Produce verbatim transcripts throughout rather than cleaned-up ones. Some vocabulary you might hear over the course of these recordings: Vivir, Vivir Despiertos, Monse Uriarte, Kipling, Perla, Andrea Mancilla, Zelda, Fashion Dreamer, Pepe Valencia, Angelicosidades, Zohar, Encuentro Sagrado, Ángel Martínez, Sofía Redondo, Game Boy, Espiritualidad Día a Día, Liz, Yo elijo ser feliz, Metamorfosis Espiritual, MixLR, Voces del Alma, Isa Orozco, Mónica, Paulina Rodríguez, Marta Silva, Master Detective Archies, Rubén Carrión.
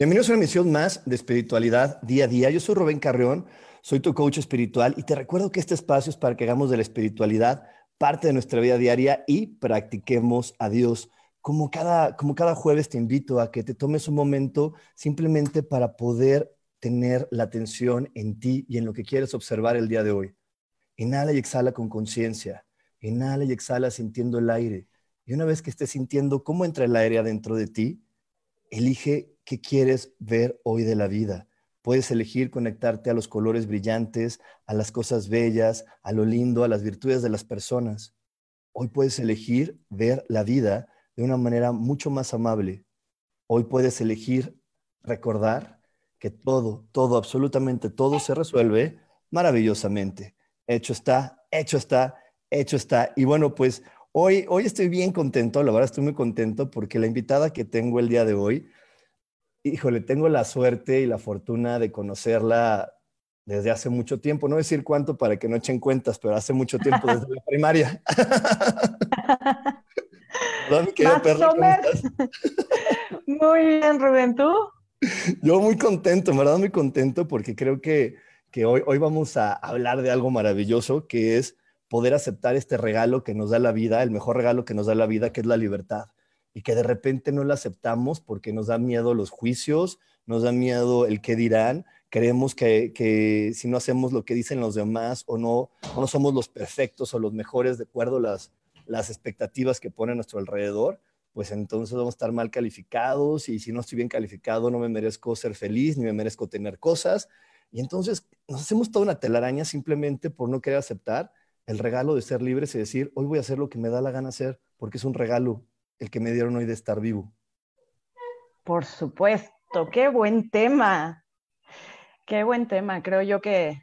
Bienvenidos a una emisión más de Espiritualidad Día a Día. Yo soy Rubén Carrión, soy tu coach espiritual y te recuerdo que este espacio es para que hagamos de la espiritualidad parte de nuestra vida diaria y practiquemos a Dios. Como cada, como cada jueves te invito a que te tomes un momento simplemente para poder tener la atención en ti y en lo que quieres observar el día de hoy. Inhala y exhala con conciencia. Inhala y exhala sintiendo el aire. Y una vez que estés sintiendo cómo entra el aire adentro de ti, elige ¿qué quieres ver hoy de la vida? Puedes elegir conectarte a los colores brillantes, a las cosas bellas, a lo lindo, a las virtudes de las personas. Hoy puedes elegir ver la vida de una manera mucho más amable. Hoy puedes elegir recordar que todo, todo, absolutamente todo se resuelve maravillosamente. Hecho está, hecho está, hecho está. Y bueno, pues hoy, hoy estoy bien contento, la verdad estoy muy contento porque la invitada que tengo el día de hoy, híjole, tengo la suerte y la fortuna de conocerla desde hace mucho tiempo. No decir cuánto para que no echen cuentas, pero hace mucho tiempo, desde la primaria. Hola, mi querida Perla, ¿cómo estás? Muy bien, Rubén, ¿tú? Yo muy contento, en verdad muy contento, porque creo que, que hoy, hoy vamos a hablar de algo maravilloso, que es poder aceptar este regalo que nos da la vida, el mejor regalo que nos da la vida, que es la libertad. Y que de repente no la aceptamos porque nos da miedo los juicios, nos da miedo el qué dirán, creemos que, que si no hacemos lo que dicen los demás o no, o no somos los perfectos o los mejores de acuerdo a las, las expectativas que pone a nuestro alrededor, pues entonces vamos a estar mal calificados y si no estoy bien calificado no me merezco ser feliz ni me merezco tener cosas. Y entonces nos hacemos toda una telaraña simplemente por no querer aceptar el regalo de ser libres y decir, hoy voy a hacer lo que me da la gana hacer porque es un regalo el que me dieron hoy de estar vivo. Por supuesto, qué buen tema. Qué buen tema. Creo yo que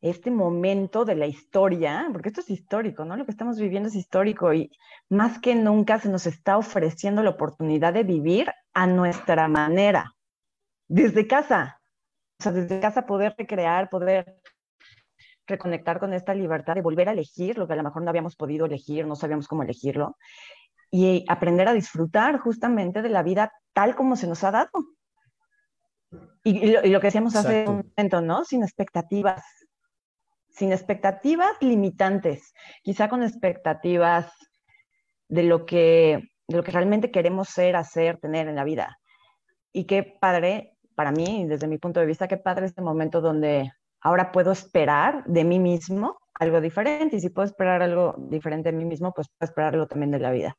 este momento de la historia, porque esto es histórico, ¿no? Lo que estamos viviendo es histórico y más que nunca se nos está ofreciendo la oportunidad de vivir a nuestra manera, desde casa. O sea, desde casa poder recrear, poder reconectar con esta libertad de volver a elegir lo que a lo mejor no habíamos podido elegir, no sabíamos cómo elegirlo. Y aprender a disfrutar justamente de la vida tal como se nos ha dado. Y, y, lo, y lo que decíamos Exacto. hace un momento, ¿no? Sin expectativas. Sin expectativas limitantes. Quizá con expectativas de lo que, de lo que realmente queremos ser, hacer, tener en la vida. Y qué padre, para mí, desde mi punto de vista, qué padre este momento donde ahora puedo esperar de mí mismo algo diferente. Y si puedo esperar algo diferente de mí mismo, pues puedo esperarlo también de la vida.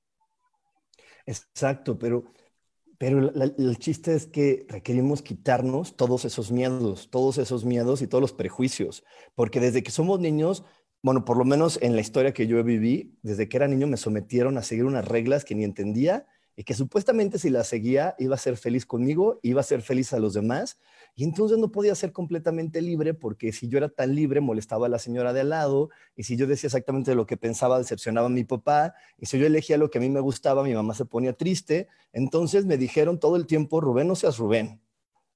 Exacto, pero, pero la, la, el chiste es que requerimos quitarnos todos esos miedos, todos esos miedos y todos los prejuicios, porque desde que somos niños, bueno, por lo menos en la historia que yo viví, desde que era niño me sometieron a seguir unas reglas que ni entendía y que supuestamente si las seguía iba a ser feliz conmigo, iba a ser feliz a los demás, y entonces no podía ser completamente libre porque si yo era tan libre molestaba a la señora de al lado y si yo decía exactamente lo que pensaba decepcionaba a mi papá y si yo elegía lo que a mí me gustaba mi mamá se ponía triste. Entonces me dijeron todo el tiempo, Rubén, no seas Rubén,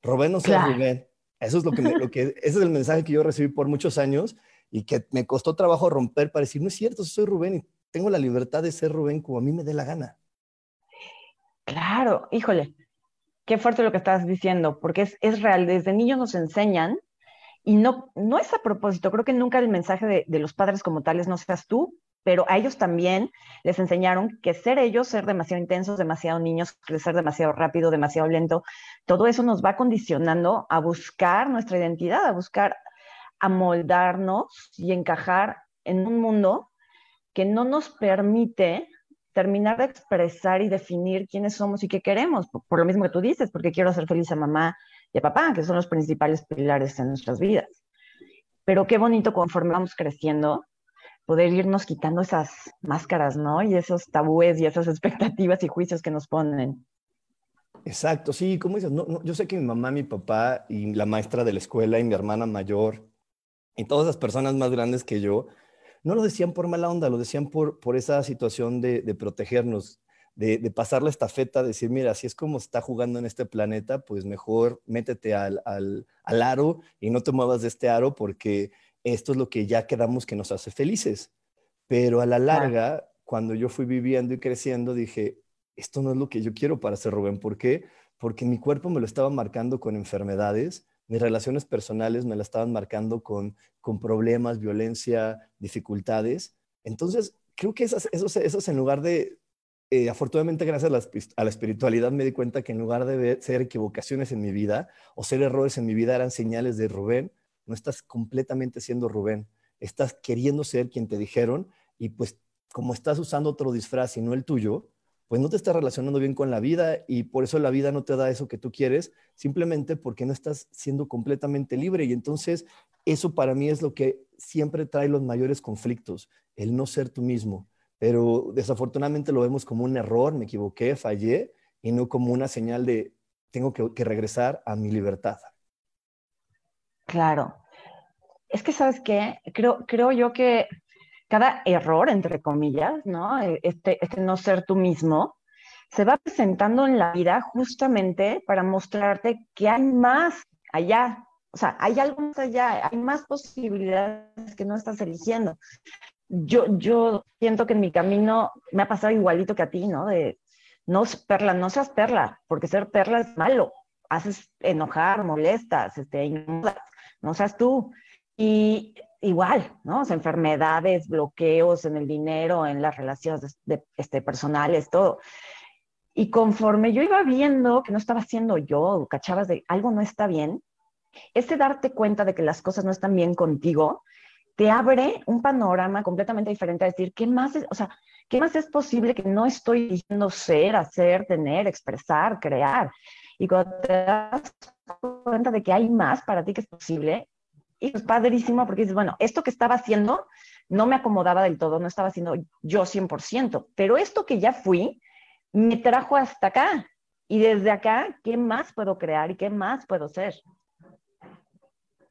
Rubén, no seas claro. Rubén. Eso es lo que, me, lo que ese es el mensaje que yo recibí por muchos años y que me costó trabajo romper para decir, no es cierto, soy Rubén y tengo la libertad de ser Rubén como a mí me dé la gana. Claro, híjole. Qué fuerte lo que estás diciendo, porque es, es real, desde niños nos enseñan, y no, no es a propósito, creo que nunca el mensaje de, de los padres como tales no seas tú, pero a ellos también les enseñaron que ser ellos, ser demasiado intensos, demasiado niños, crecer demasiado rápido, demasiado lento, todo eso nos va condicionando a buscar nuestra identidad, a buscar amoldarnos y encajar en un mundo que no nos permite terminar de expresar y definir quiénes somos y qué queremos, por, por lo mismo que tú dices, porque quiero hacer feliz a mamá y a papá, que son los principales pilares en nuestras vidas. Pero qué bonito conforme vamos creciendo, poder irnos quitando esas máscaras, ¿no? Y esos tabúes y esas expectativas y juicios que nos ponen. Exacto, sí, como dices, no, no, yo sé que mi mamá, mi papá y la maestra de la escuela y mi hermana mayor y todas esas personas más grandes que yo, no lo decían por mala onda, lo decían por, por esa situación de, de protegernos, de, de pasar la estafeta, de decir, mira, si es como se está jugando en este planeta, pues mejor métete al, al, al aro y no te muevas de este aro porque esto es lo que ya quedamos que nos hace felices. Pero a la larga, ah. cuando yo fui viviendo y creciendo, dije, esto no es lo que yo quiero para ser Rubén. ¿Por qué? Porque mi cuerpo me lo estaba marcando con enfermedades, mis relaciones personales me la estaban marcando con, con problemas, violencia, dificultades. Entonces, creo que esas, esos, esos en lugar de, eh, afortunadamente gracias a la, a la espiritualidad me di cuenta que en lugar de ver, ser equivocaciones en mi vida o ser errores en mi vida eran señales de Rubén, no estás completamente siendo Rubén, estás queriendo ser quien te dijeron y pues como estás usando otro disfraz y no el tuyo, pues no te estás relacionando bien con la vida y por eso la vida no te da eso que tú quieres, simplemente porque no estás siendo completamente libre. Y entonces eso para mí es lo que siempre trae los mayores conflictos, el no ser tú mismo. Pero desafortunadamente lo vemos como un error, me equivoqué, fallé, y no como una señal de tengo que, que regresar a mi libertad. Claro. Es que, ¿sabes qué? Creo, creo yo que cada error, entre comillas, ¿no? Este, este no ser tú mismo, se va presentando en la vida justamente para mostrarte que hay más allá. O sea, hay algo más allá, hay más posibilidades que no estás eligiendo. Yo, yo siento que en mi camino me ha pasado igualito que a ti, ¿no? De, no, Perla, no seas Perla, porque ser Perla es malo. Haces enojar, molestas, este, inmudas, no seas tú. Y igual, ¿no? O sea, enfermedades, bloqueos en el dinero, en las relaciones de, de, este, personales, todo. Y conforme yo iba viendo que no estaba siendo yo, cachabas de algo no está bien, ese darte cuenta de que las cosas no están bien contigo, te abre un panorama completamente diferente a decir, ¿qué más es, o sea, ¿qué más es posible que no estoy diciendo ser, hacer, tener, expresar, crear? Y cuando te das cuenta de que hay más para ti que es posible, y es padrísimo porque dices, bueno, esto que estaba haciendo no me acomodaba del todo, no estaba haciendo yo cien por ciento, pero esto que ya fui me trajo hasta acá. Y desde acá, ¿qué más puedo crear y qué más puedo ser?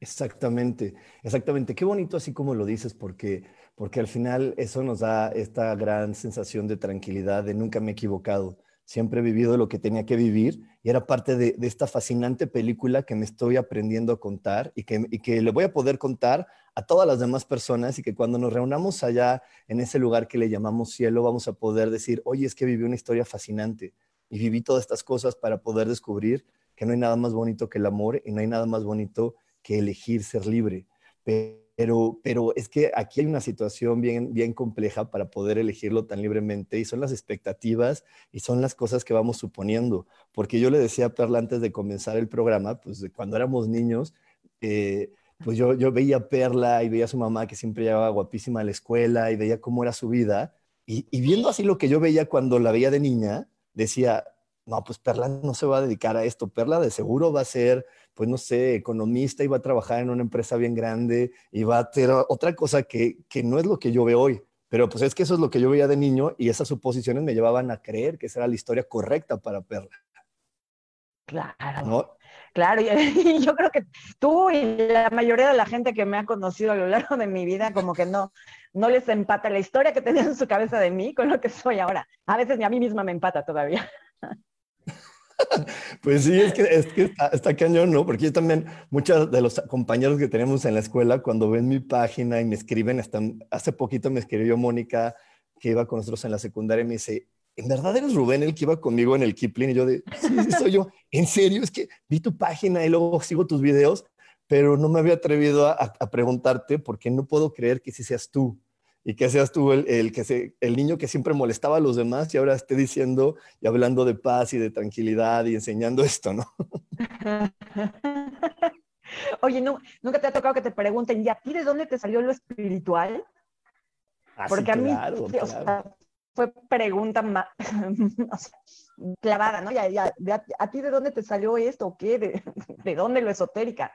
Exactamente, exactamente. Qué bonito así como lo dices, porque, porque al final eso nos da esta gran sensación de tranquilidad, de nunca me he equivocado. Siempre he vivido lo que tenía que vivir y era parte de, de esta fascinante película que me estoy aprendiendo a contar y que, y que le voy a poder contar a todas las demás personas y que cuando nos reunamos allá en ese lugar que le llamamos cielo vamos a poder decir, oye, es que viví una historia fascinante y viví todas estas cosas para poder descubrir que no hay nada más bonito que el amor y no hay nada más bonito que elegir ser libre. Pero, pero es que aquí hay una situación bien, bien compleja para poder elegirlo tan libremente y son las expectativas y son las cosas que vamos suponiendo. Porque yo le decía a Perla antes de comenzar el programa, pues cuando éramos niños, eh, pues yo, yo veía a Perla y veía a su mamá que siempre llegaba guapísima a la escuela y veía cómo era su vida. Y, y viendo así lo que yo veía cuando la veía de niña, decía, no, pues Perla no se va a dedicar a esto. Perla de seguro va a ser, pues no sé, economista y va a trabajar en una empresa bien grande y va a tener otra cosa que, que no es lo que yo veo hoy. Pero pues es que eso es lo que yo veía de niño y esas suposiciones me llevaban a creer que esa era la historia correcta para Perla. Claro, ¿no? Claro. Y yo creo que tú y la mayoría de la gente que me ha conocido a lo largo de mi vida como que no, no les empata la historia que tenían en su cabeza de mí con lo que soy ahora. A veces ni a mí misma me empata todavía. Pues sí, es que, es que está, está cañón, ¿no? Porque yo también, muchos de los compañeros que tenemos en la escuela, cuando ven mi página y me escriben, hasta hace poquito me escribió Mónica, que iba con nosotros en la secundaria, y me dice, ¿en verdad eres Rubén el que iba conmigo en el Kipling? Y yo de, sí, sí soy yo. ¿En serio? Es que vi tu página y luego sigo tus videos, pero no me había atrevido a, a preguntarte porque no puedo creer que sí seas tú. Y que seas tú el, el, que se, el niño que siempre molestaba a los demás y ahora esté diciendo y hablando de paz y de tranquilidad y enseñando esto, ¿no? Oye, ¿no, ¿nunca te ha tocado que te pregunten, ¿y a ti de dónde te salió lo espiritual? Ah, porque sí, claro, a mí, claro. O sea, fue pregunta más, o sea, clavada, ¿no? Ya, ya, de a, ¿a ti de dónde te salió esto o qué? ¿De, de dónde lo esotérica?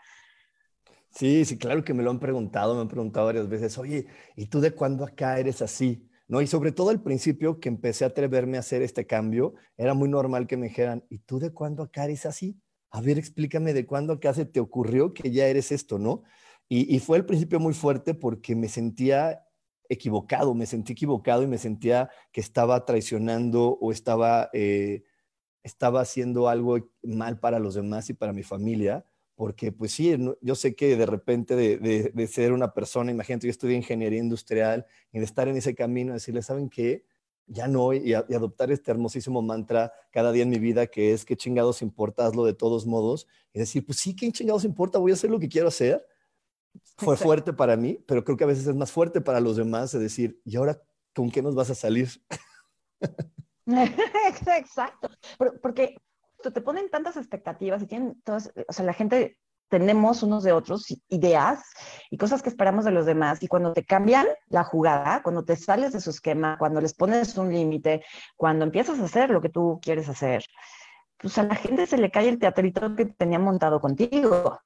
Sí, sí, claro que me lo han preguntado, me han preguntado varias veces, oye, ¿y tú de cuándo acá eres así? ¿No? Y sobre todo al principio que empecé a atreverme a hacer este cambio, era muy normal que me dijeran, ¿y tú de cuándo acá eres así? A ver, explícame de cuándo acá se te ocurrió que ya eres esto, ¿no? Y, y fue al principio muy fuerte porque me sentía equivocado, me sentí equivocado y me sentía que estaba traicionando o estaba, eh, estaba haciendo algo mal para los demás y para mi familia. Porque, pues sí, yo sé que de repente de, de, de ser una persona, imagínate, yo estudié ingeniería industrial y de estar en ese camino, decirle, ¿saben qué? Ya no, y, a, y adoptar este hermosísimo mantra cada día en mi vida que es, ¿qué chingados importa? Hazlo de todos modos. Y decir, pues sí, ¿qué chingados importa? Voy a hacer lo que quiero hacer. Fue Exacto. fuerte para mí, pero creo que a veces es más fuerte para los demás de decir, ¿y ahora con qué nos vas a salir? Exacto, porque te ponen tantas expectativas y tienen todas, o sea, la gente, tenemos unos de otros ideas y cosas que esperamos de los demás, y cuando te cambian la jugada, cuando te sales de su esquema, cuando les pones un límite, cuando empiezas a hacer lo que tú quieres hacer, pues a la gente se le cae el teatrito que tenía montado contigo,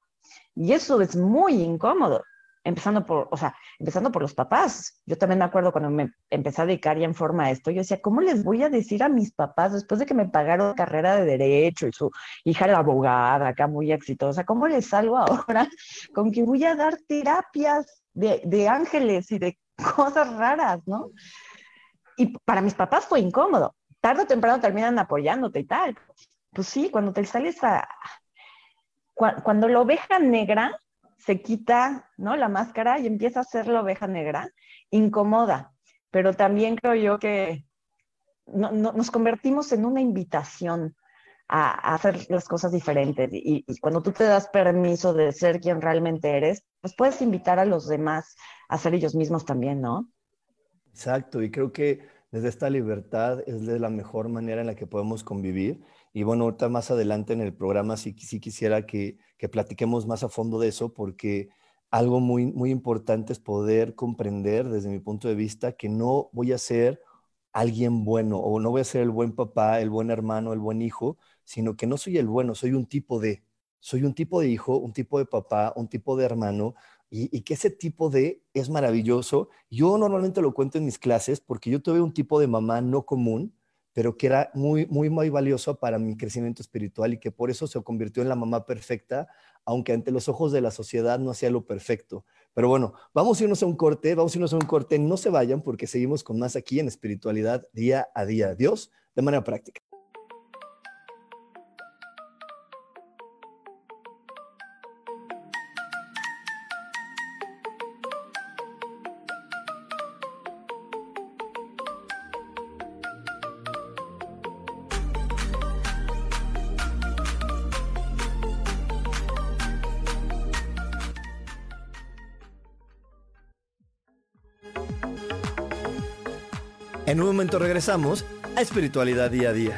y eso es muy incómodo, empezando por, o sea, empezando por los papás. Yo también me acuerdo cuando me empecé a dedicar ya en forma a esto, yo decía, ¿cómo les voy a decir a mis papás después de que me pagaron carrera de Derecho y su hija era abogada acá muy exitosa? ¿Cómo les salgo ahora con que voy a dar terapias de, de ángeles y de cosas raras, no? Y para mis papás fue incómodo. Tarde o temprano terminan apoyándote y tal. Pues sí, cuando te sales a... Cuando la oveja negra se quita, ¿no?, la máscara y empieza a ser la oveja negra, incomoda. Pero también creo yo que no, no, nos convertimos en una invitación a, a hacer las cosas diferentes. Y, y cuando tú te das permiso de ser quien realmente eres, pues puedes invitar a los demás a ser ellos mismos también, ¿no? Exacto, y creo que desde esta libertad es de la mejor manera en la que podemos convivir. Y bueno, ahorita más adelante en el programa sí, sí quisiera que, que platiquemos más a fondo de eso, porque algo muy, muy importante es poder comprender desde mi punto de vista que no voy a ser alguien bueno o no voy a ser el buen papá, el buen hermano, el buen hijo, sino que no soy el bueno, soy un tipo de, soy un tipo de hijo, un tipo de papá, un tipo de hermano, y, y que ese tipo de es maravilloso. Yo normalmente lo cuento en mis clases porque yo tuve un tipo de mamá no común, pero que era muy, muy, muy valiosa para mi crecimiento espiritual y que por eso se convirtió en la mamá perfecta, aunque ante los ojos de la sociedad no hacía lo perfecto. Pero bueno, vamos a irnos a un corte, vamos a irnos a un corte, no se vayan porque seguimos con más aquí en Espiritualidad Día a Día. Dios, de manera práctica. En un momento regresamos a Espiritualidad Día a Día.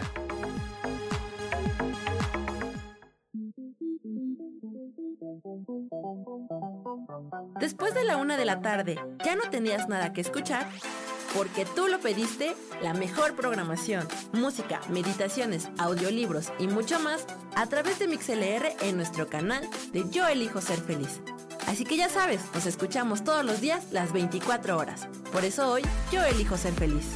Después de la una de la tarde, ¿ya no tenías nada que escuchar? Porque tú lo pediste, la mejor programación, música, meditaciones, audiolibros y mucho más a través de MixLR en nuestro canal de Yo Elijo Ser Feliz. Así que ya sabes, nos escuchamos todos los días las veinticuatro horas. Por eso hoy, yo elijo ser feliz.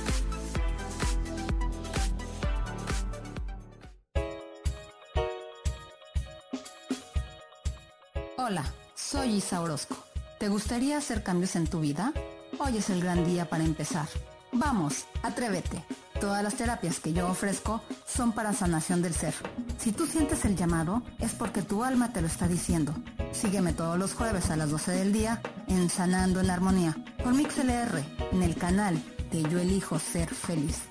Hola, soy Isa Orozco. ¿Te gustaría hacer cambios en tu vida? Hoy es el gran día para empezar. ¡Vamos, atrévete! Todas las terapias que yo ofrezco son para sanación del ser. Si tú sientes el llamado, es porque tu alma te lo está diciendo. Sígueme todos los jueves a las doce del día en Sanando en Armonía por MixLR en el canal de Yo Elijo Ser Feliz.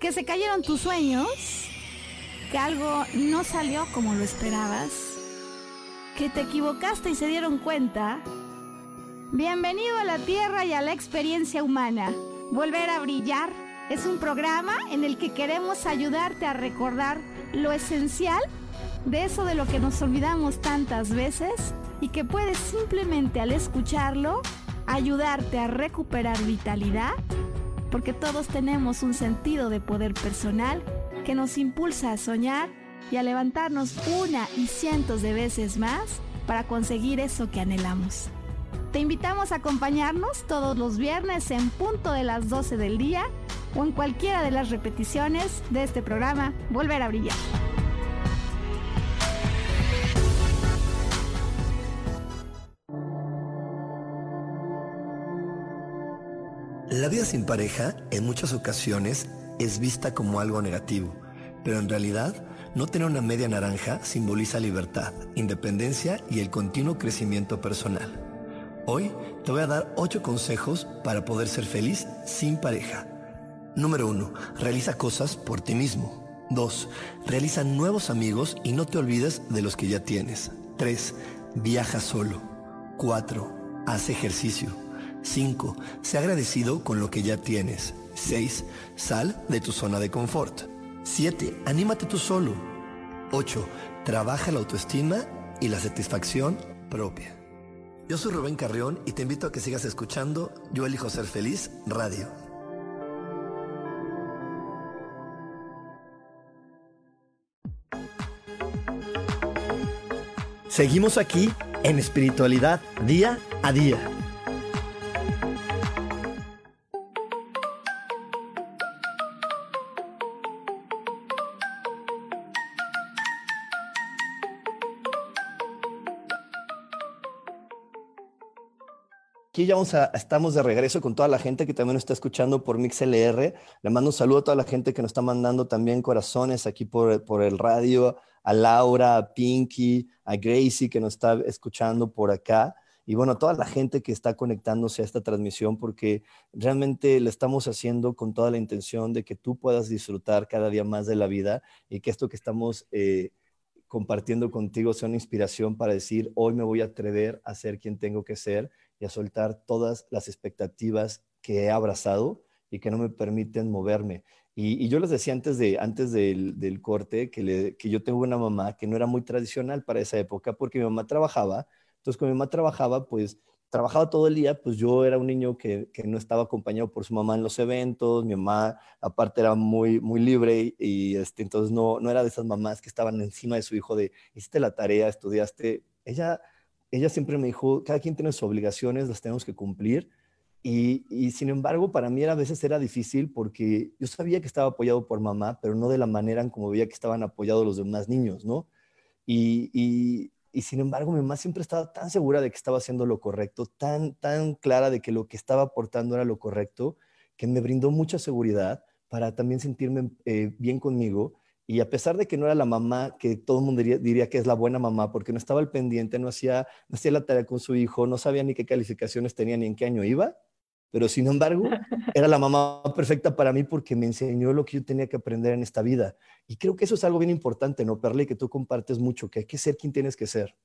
¿Que se cayeron tus sueños? ¿Que algo no salió como lo esperabas? ¿Que te equivocaste y se dieron cuenta? Bienvenido a la Tierra y a la experiencia humana. Volver a brillar Es un programa en el que queremos ayudarte a recordar lo esencial de eso de lo que nos olvidamos tantas veces y que puedes simplemente al escucharlo ayudarte a recuperar vitalidad, porque todos tenemos un sentido de poder personal que nos impulsa a soñar y a levantarnos una y cientos de veces más para conseguir eso que anhelamos. Te invitamos a acompañarnos todos los viernes en punto de las doce del día o en cualquiera de las repeticiones de este programa Volver a Brillar. La vida sin pareja en muchas ocasiones es vista como algo negativo, pero en realidad no tener una media naranja simboliza libertad, independencia y el continuo crecimiento personal. Hoy te voy a dar ocho consejos para poder ser feliz sin pareja. Número uno. Realiza cosas por ti mismo. dos. Realiza nuevos amigos y no te olvides de los que ya tienes. tres. Viaja solo. cuatro. Haz ejercicio. cinco. Sé agradecido con lo que ya tienes. seis. Sal de tu zona de confort. siete. Anímate tú solo. ocho. Trabaja la autoestima y la satisfacción propia. Yo soy Rubén Carrión y te invito a que sigas escuchando Yo Elijo Ser Feliz Radio. Seguimos aquí en Espiritualidad Día a Día. Aquí ya vamos a, estamos de regreso con toda la gente que también nos está escuchando por MixLR. Le mando un saludo a toda la gente que nos está mandando también corazones aquí por, por el radio, a Laura, a Pinky, a Gracie que nos está escuchando por acá. Y bueno, a toda la gente que está conectándose a esta transmisión, porque realmente la estamos haciendo con toda la intención de que tú puedas disfrutar cada día más de la vida y que esto que estamos eh, compartiendo contigo sea una inspiración para decir, hoy me voy a atrever a ser quien tengo que ser y a soltar todas las expectativas que he abrazado y que no me permiten moverme. Y, y yo les decía antes, de, antes del, del corte que, le, que yo tengo una mamá que no era muy tradicional para esa época porque mi mamá trabajaba. Entonces, cuando mi mamá trabajaba, pues trabajaba todo el día, pues yo era un niño que, que no estaba acompañado por su mamá en los eventos. Mi mamá, aparte, era muy, muy libre y este, entonces no, no era de esas mamás que estaban encima de su hijo de, hiciste la tarea, estudiaste. Ella... Ella siempre me dijo, cada quien tiene sus obligaciones, las tenemos que cumplir. Y, y sin embargo, para mí era, a veces era difícil porque yo sabía que estaba apoyado por mamá, pero no de la manera en como veía que estaban apoyados los demás niños, ¿no? Y, y, y sin embargo, mi mamá siempre estaba tan segura de que estaba haciendo lo correcto, tan, tan clara de que lo que estaba aportando era lo correcto, que me brindó mucha seguridad para también sentirme eh, bien conmigo. Y a pesar de que no era la mamá que todo el mundo diría, diría que es la buena mamá, porque no estaba al pendiente, no hacía, no hacía la tarea con su hijo, no sabía ni qué calificaciones tenía ni en qué año iba, pero sin embargo era la mamá perfecta para mí porque me enseñó lo que yo tenía que aprender en esta vida. Y creo que eso es algo bien importante, ¿no, Perla? Y que tú compartes mucho, que hay que ser quien tienes que ser.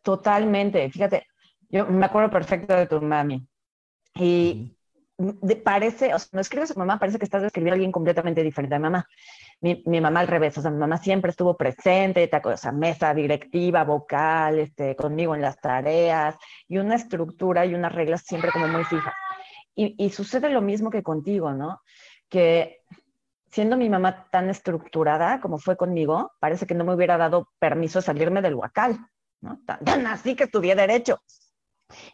Totalmente. Fíjate, yo me acuerdo perfecto de tu mami. Y de, parece, o sea, no escribes a tu mamá, parece que estás describiendo a alguien completamente diferente a mi mamá. Mi, mi mamá al revés, o sea, mi mamá siempre estuvo presente, o sea, mesa directiva, vocal, este, conmigo en las tareas, y una estructura y unas reglas siempre como muy fijas. Y, y sucede lo mismo que contigo, ¿no? Que siendo mi mamá tan estructurada como fue conmigo, parece que no me hubiera dado permiso de salirme del huacal, ¿no? Tan, tan así que estudié Derecho.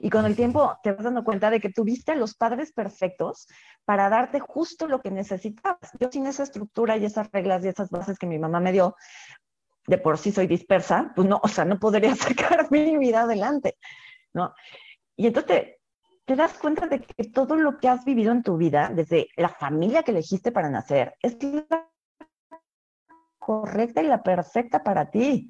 Y con el tiempo te vas dando cuenta de que tuviste a los padres perfectos para darte justo lo que necesitabas. Yo sin esa estructura y esas reglas y esas bases que mi mamá me dio, de por sí soy dispersa, pues no, o sea, no podría sacar mi vida adelante, ¿no? Y entonces te, te das cuenta de que todo lo que has vivido en tu vida, desde la familia que elegiste para nacer, es la correcta y la perfecta para ti.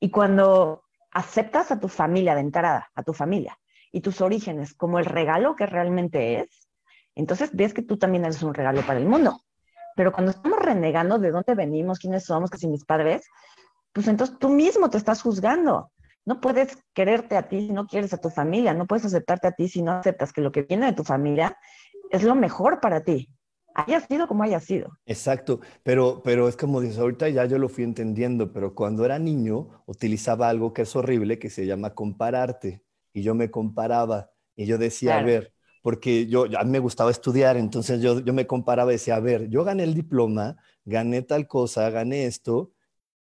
Y cuando aceptas a tu familia de entrada, a tu familia, y tus orígenes como el regalo que realmente es, entonces ves que tú también eres un regalo para el mundo. Pero cuando estamos renegando de dónde venimos, quiénes somos, que si mis padres, pues entonces tú mismo te estás juzgando. No puedes quererte a ti si no quieres a tu familia, no puedes aceptarte a ti si no aceptas que lo que viene de tu familia es lo mejor para ti. haya sido como haya sido. Exacto, pero, pero es como dices, ahorita ya yo lo fui entendiendo, pero cuando era niño utilizaba algo que es horrible, que se llama compararte, y yo me comparaba, y yo decía, claro. a ver, porque yo, a mí me gustaba estudiar, entonces yo, yo me comparaba y decía, a ver, yo gané el diploma, gané tal cosa, gané esto,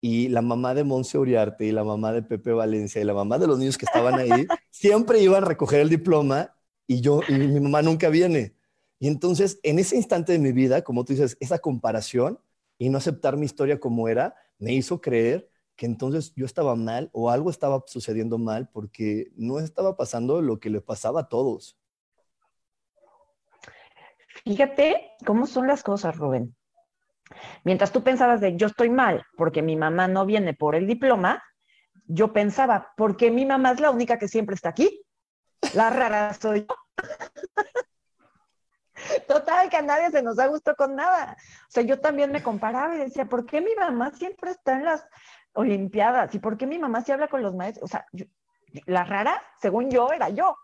y la mamá de Monse Uriarte, y la mamá de Pepe Valencia, y la mamá de los niños que estaban ahí, siempre iban a recoger el diploma, y yo, y mi mamá nunca viene. Y entonces, en ese instante de mi vida, como tú dices, esa comparación y no aceptar mi historia como era, me hizo creer que entonces yo estaba mal o algo estaba sucediendo mal porque no estaba pasando lo que le pasaba a todos. Fíjate cómo son las cosas, Rubén. Mientras tú pensabas de, yo estoy mal porque mi mamá no viene por el diploma, yo pensaba, porque mi mamá es la única que siempre está aquí. La rara soy yo. Total, que a nadie se nos da gusto con nada. O sea, yo también me comparaba y decía, ¿por qué mi mamá siempre está en las Olimpiadas? ¿Y por qué mi mamá sí habla con los maestros? O sea, yo, la rara, según yo, era yo.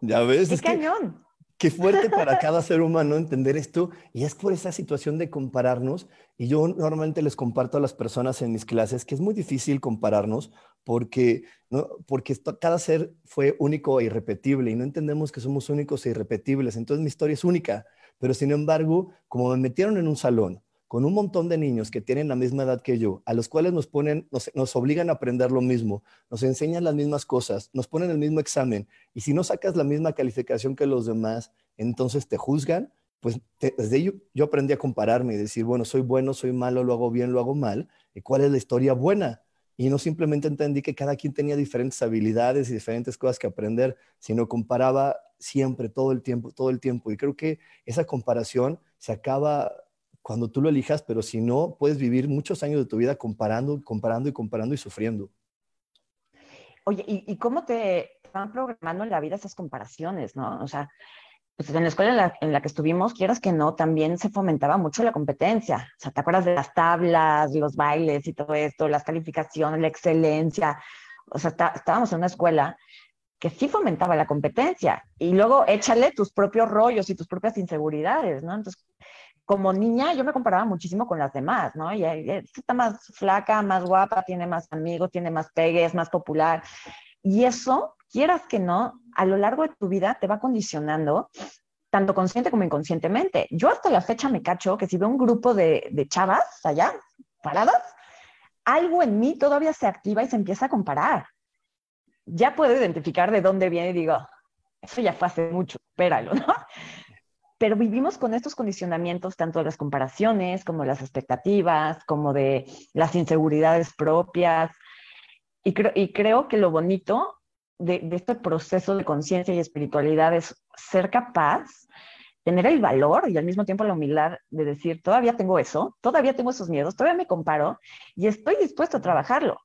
Ya ves. ¡Qué es cañón! Que, qué fuerte para cada ser humano entender esto. Y es por esa situación de compararnos. Y yo normalmente les comparto a las personas en mis clases que es muy difícil compararnos porque, ¿no? porque esto, cada ser fue único e irrepetible y no entendemos que somos únicos e irrepetibles. Entonces mi historia es única. Pero sin embargo, como me metieron en un salón con un montón de niños que tienen la misma edad que yo, a los cuales nos ponen, nos, nos obligan a aprender lo mismo, nos enseñan las mismas cosas, nos ponen el mismo examen, y si no sacas la misma calificación que los demás, entonces te juzgan, pues te, desde ahí yo, yo aprendí a compararme y decir, bueno, soy bueno, soy malo, lo hago bien, lo hago mal, ¿y cuál es la historia buena? Y no simplemente entendí que cada quien tenía diferentes habilidades y diferentes cosas que aprender, sino comparaba siempre, todo el tiempo, todo el tiempo, y creo que esa comparación se acaba cuando tú lo elijas, pero si no, puedes vivir muchos años de tu vida comparando, comparando y comparando y sufriendo. Oye, ¿y, y cómo te van programando en la vida esas comparaciones, no? O sea, pues en la escuela en la, en la que estuvimos, quieras que no, también se fomentaba mucho la competencia. O sea, ¿te acuerdas de las tablas, los bailes y todo esto, las calificaciones, la excelencia? O sea, está, estábamos en una escuela que sí fomentaba la competencia. Y luego échale tus propios rollos y tus propias inseguridades, ¿no? Entonces, como niña, yo me comparaba muchísimo con las demás, ¿no? Y está más flaca, más guapa, tiene más amigos, tiene más pegue, es más popular. Y eso, quieras que no, a lo largo de tu vida te va condicionando, tanto consciente como inconscientemente. Yo hasta la fecha me cacho que si veo un grupo de, de chavas allá, paradas, algo en mí todavía se activa y se empieza a comparar. Ya puedo identificar de dónde viene y digo, eso ya fue hace mucho, espéralo, ¿no? Pero vivimos con estos condicionamientos, tanto de las comparaciones, como de las expectativas, como de las inseguridades propias. Y, cre- y creo que lo bonito de, de este proceso de conciencia y espiritualidad es ser capaz, tener el valor y al mismo tiempo la humildad de decir, todavía tengo eso, todavía tengo esos miedos, todavía me comparo y estoy dispuesto a trabajarlo.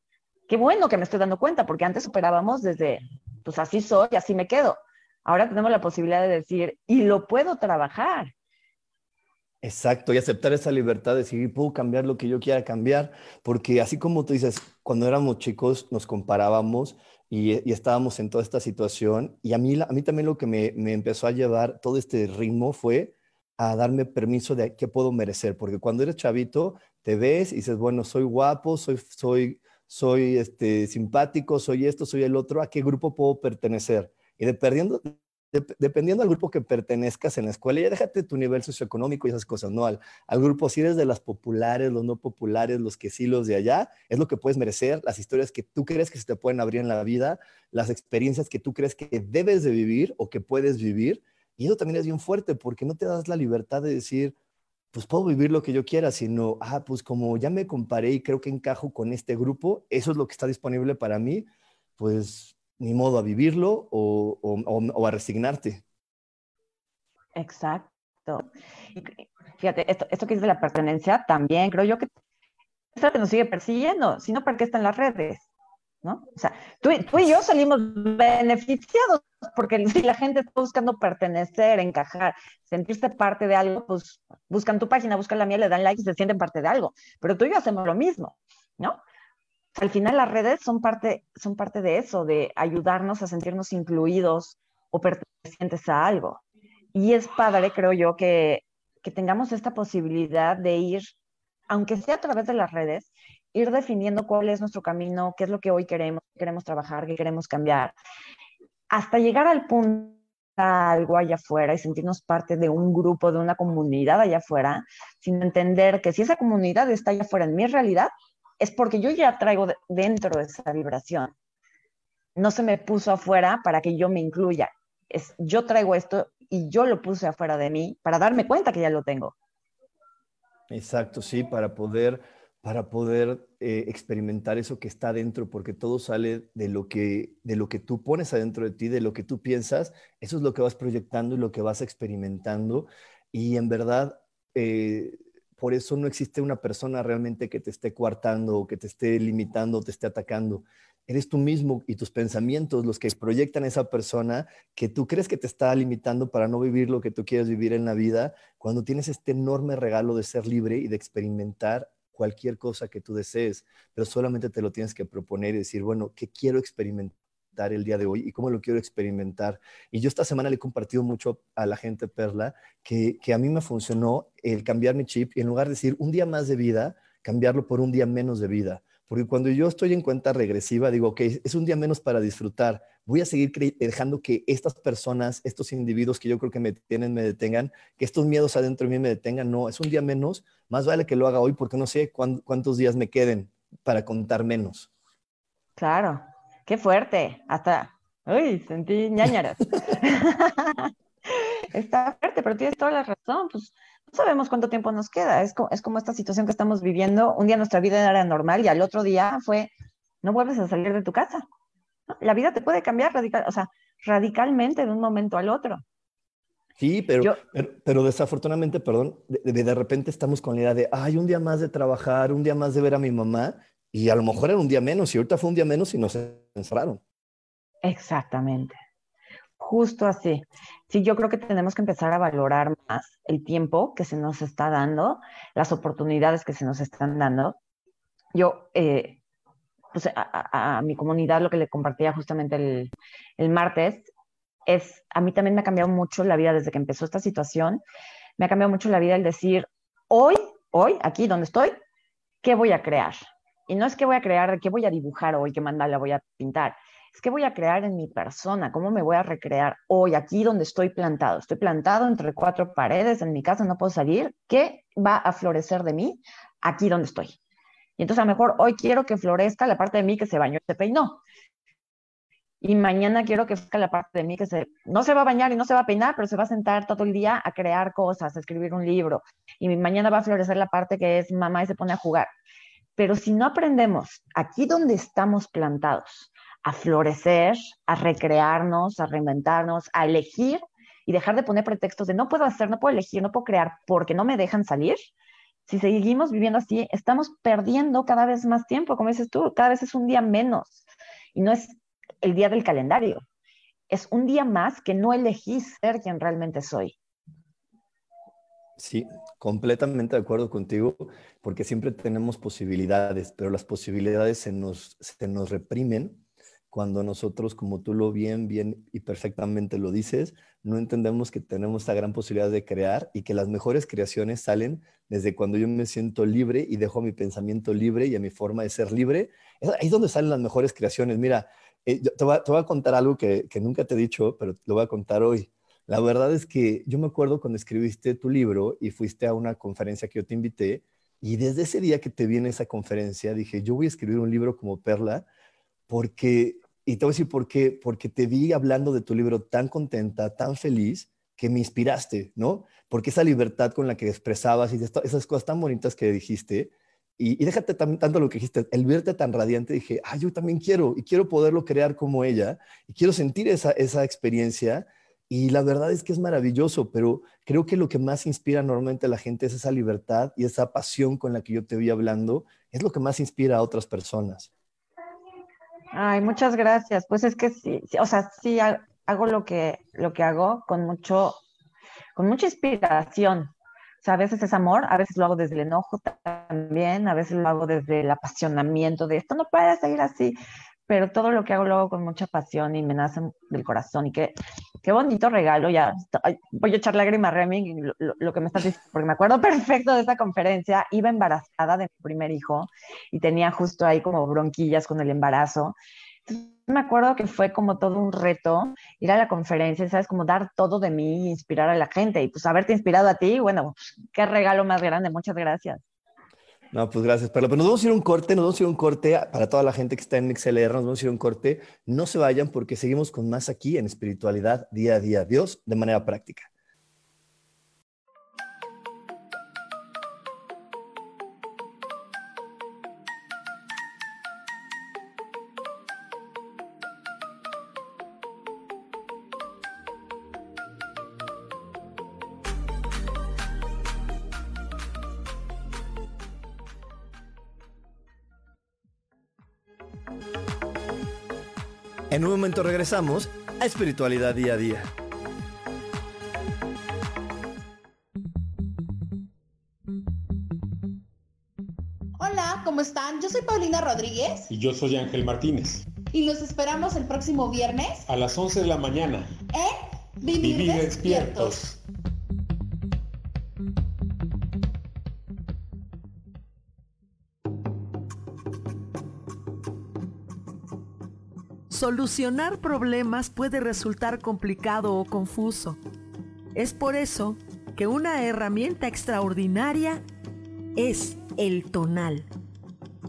Qué bueno que me estoy dando cuenta, porque antes operábamos desde, pues así soy, así me quedo. Ahora tenemos la posibilidad de decir, y lo puedo trabajar. Exacto, y aceptar esa libertad de decir, puedo cambiar lo que yo quiera cambiar, porque así como tú dices, cuando éramos chicos nos comparábamos y, y estábamos en toda esta situación, y a mí, a mí también lo que me, me empezó a llevar todo este ritmo fue a darme permiso de qué puedo merecer, porque cuando eres chavito, te ves y dices, bueno, soy guapo, soy... soy soy este, simpático, soy esto, soy el otro, ¿a qué grupo puedo pertenecer? Y dependiendo, de, dependiendo al grupo que pertenezcas en la escuela, ya déjate tu nivel socioeconómico y esas cosas, ¿no? Al, al grupo, si eres de las populares, los no populares, los que sí, los de allá, es lo que puedes merecer, las historias que tú crees que se te pueden abrir en la vida, las experiencias que tú crees que debes de vivir o que puedes vivir, y eso también es bien fuerte, porque no te das la libertad de decir, pues puedo vivir lo que yo quiera, sino, ah, pues como ya me comparé y creo que encajo con este grupo, eso es lo que está disponible para mí, pues ni modo a vivirlo o, o, o a resignarte. Exacto. Fíjate, esto, esto que dice la pertenencia también, creo yo que es algo que nos sigue persiguiendo, sino porque está en las redes, ¿no? O sea, tú, tú y yo salimos beneficiados porque si la gente está buscando pertenecer, encajar, sentirse parte de algo, pues buscan tu página, buscan la mía, le dan like y se sienten parte de algo. Pero tú y yo hacemos lo mismo, ¿no? Al final las redes son parte, son parte de eso, de ayudarnos a sentirnos incluidos o pertenecientes a algo. Y es padre, creo yo, que que tengamos esta posibilidad de ir, aunque sea a través de las redes, ir definiendo cuál es nuestro camino, qué es lo que hoy queremos, qué queremos trabajar, qué queremos cambiar, hasta llegar al punto de algo allá afuera y sentirnos parte de un grupo, de una comunidad allá afuera, sin entender que si esa comunidad está allá afuera en mi realidad, es porque yo ya traigo de, dentro esa vibración. No se me puso afuera para que yo me incluya. Es, yo traigo esto y yo lo puse afuera de mí para darme cuenta que ya lo tengo. Exacto, sí, para poder, para poder eh, experimentar eso que está adentro, porque todo sale de lo que, de lo que tú pones adentro de ti, de lo que tú piensas. Eso es lo que vas proyectando y lo que vas experimentando. Y en verdad... Eh, Por eso no existe una persona realmente que te esté coartando o que te esté limitando o te esté atacando. Eres tú mismo y tus pensamientos los que proyectan a esa persona que tú crees que te está limitando para no vivir lo que tú quieres vivir en la vida, cuando tienes este enorme regalo de ser libre y de experimentar cualquier cosa que tú desees. Pero solamente te lo tienes que proponer y decir, bueno, ¿qué quiero experimentar el día de hoy y cómo lo quiero experimentar? Y yo esta semana le he compartido mucho a la gente, Perla, que, que a mí me funcionó el cambiar mi chip y en lugar de decir un día más de vida, cambiarlo por un día menos de vida. Porque cuando yo estoy en cuenta regresiva, digo, ok, es un día menos para disfrutar. Voy a seguir dejando que estas personas, estos individuos que yo creo que me tienen, me detengan, que estos miedos adentro de mí me detengan. No, es un día menos. Más vale que lo haga hoy porque no sé cuántos días me queden para contar menos. Claro. ¡Qué fuerte! Hasta, uy, sentí ñañaras. Está fuerte, pero tienes toda la razón. Pues no sabemos cuánto tiempo nos queda. Es como, es como esta situación que estamos viviendo. Un día nuestra vida era normal y al otro día fue, no vuelves a salir de tu casa. La vida te puede cambiar radical, o sea, radicalmente de un momento al otro. Sí, pero, Yo, pero, pero desafortunadamente, perdón, de, de repente estamos con la idea de, ay, un día más de trabajar, un día más de ver a mi mamá. Y a lo mejor era un día menos, y ahorita fue un día menos y nos encerraron. Exactamente. Justo así. Sí, yo creo que tenemos que empezar a valorar más el tiempo que se nos está dando, las oportunidades que se nos están dando. Yo, eh, pues a, a, a mi comunidad lo que le compartía justamente el, el martes es, a mí también me ha cambiado mucho la vida desde que empezó esta situación. Me ha cambiado mucho la vida el decir, hoy, hoy, aquí donde estoy, ¿qué voy a crear? Y no es que voy a crear, qué voy a dibujar hoy, qué mandala voy a pintar. Es que voy a crear en mi persona, cómo me voy a recrear hoy, aquí donde estoy plantado. Estoy plantado entre cuatro paredes, en mi casa no puedo salir. ¿Qué va a florecer de mí aquí donde estoy? Y entonces a lo mejor hoy quiero que florezca la parte de mí que se bañó y se peinó. Y mañana quiero que florezca la parte de mí que se, no se va a bañar y no se va a peinar, pero se va a sentar todo el día a crear cosas, a escribir un libro. Y mañana va a florecer la parte que es mamá y se pone a jugar. Pero si no aprendemos aquí donde estamos plantados a florecer, a recrearnos, a reinventarnos, a elegir y dejar de poner pretextos de no puedo hacer, no puedo elegir, no puedo crear porque no me dejan salir, si seguimos viviendo así, estamos perdiendo cada vez más tiempo, como dices tú, cada vez es un día menos. Y no es el día del calendario, es un día más que no elegí ser quien realmente soy. Sí, completamente de acuerdo contigo, porque siempre tenemos posibilidades, pero las posibilidades se nos, se nos reprimen cuando nosotros, como tú lo bien, bien y perfectamente lo dices, no entendemos que tenemos esta gran posibilidad de crear y que las mejores creaciones salen desde cuando yo me siento libre y dejo a mi pensamiento libre y a mi forma de ser libre. Ahí es donde salen las mejores creaciones. Mira, eh, te, voy a, te voy a contar algo que, que nunca te he dicho, pero lo voy a contar hoy. La verdad es que yo me acuerdo cuando escribiste tu libro y fuiste a una conferencia que yo te invité y desde ese día que te vi en esa conferencia dije, yo voy a escribir un libro como Perla porque, y te voy a decir por qué, porque te vi hablando de tu libro tan contenta, tan feliz, que me inspiraste, ¿no? Porque esa libertad con la que expresabas y esas cosas tan bonitas que dijiste y, y déjate tan, tanto lo que dijiste, el verte tan radiante, dije, ah, yo también quiero y quiero poderlo crear como ella y quiero sentir esa, esa experiencia. Y la verdad es que es maravilloso, pero creo que lo que más inspira normalmente a la gente es esa libertad y esa pasión con la que yo te vi hablando, es lo que más inspira a otras personas. Ay, muchas gracias. Pues es que sí, sí, o sea, sí hago lo que, lo que hago con, mucho, con mucha inspiración. O sea, a veces es amor, a veces lo hago desde el enojo también, a veces lo hago desde el apasionamiento de esto no puede seguir así, pero todo lo que hago lo hago con mucha pasión y me nace del corazón y que... qué bonito regalo, ya ay, voy a echar lágrimas, Remy, lo, lo que me estás diciendo, porque me acuerdo perfecto de esta conferencia. Iba embarazada de mi primer hijo y tenía justo ahí como bronquillas con el embarazo. Entonces, me acuerdo que fue como todo un reto ir a la conferencia, ¿sabes? Como dar todo de mí, inspirar a la gente. Y pues haberte inspirado a ti, bueno, qué regalo más grande. Muchas gracias. No, pues gracias, Perla. Pero nos vamos a ir a un corte, nos vamos a ir a un corte para toda la gente que está en MixLR, nos vamos a ir a un corte. No se vayan porque seguimos con más aquí en Espiritualidad Día a Día. Dios de manera práctica. En un momento regresamos a Espiritualidad Día a Día. Hola, ¿cómo están? Yo soy Paulina Rodríguez. Y yo soy Ángel Martínez. Y los esperamos el próximo viernes a las once de la mañana en Vivir, Vivir Despiertos. Despiertos. Solucionar problemas puede resultar complicado o confuso. Es por eso que una herramienta extraordinaria es el tonal.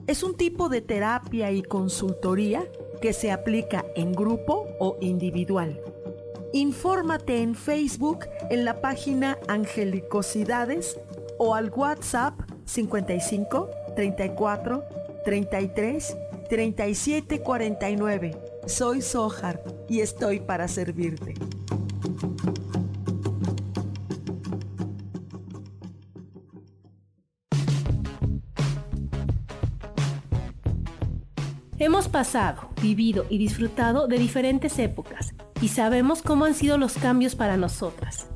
Es un tipo de terapia y consultoría que se aplica en grupo o individual. Infórmate en Facebook en la página Angelicosidades o al WhatsApp cincuenta y cinco, treinta y cuatro, treinta y tres, treinta y siete, cuarenta y nueve. Soy Zohar y estoy para servirte. Hemos pasado, vivido y disfrutado de diferentes épocas y sabemos cómo han sido los cambios para nosotras.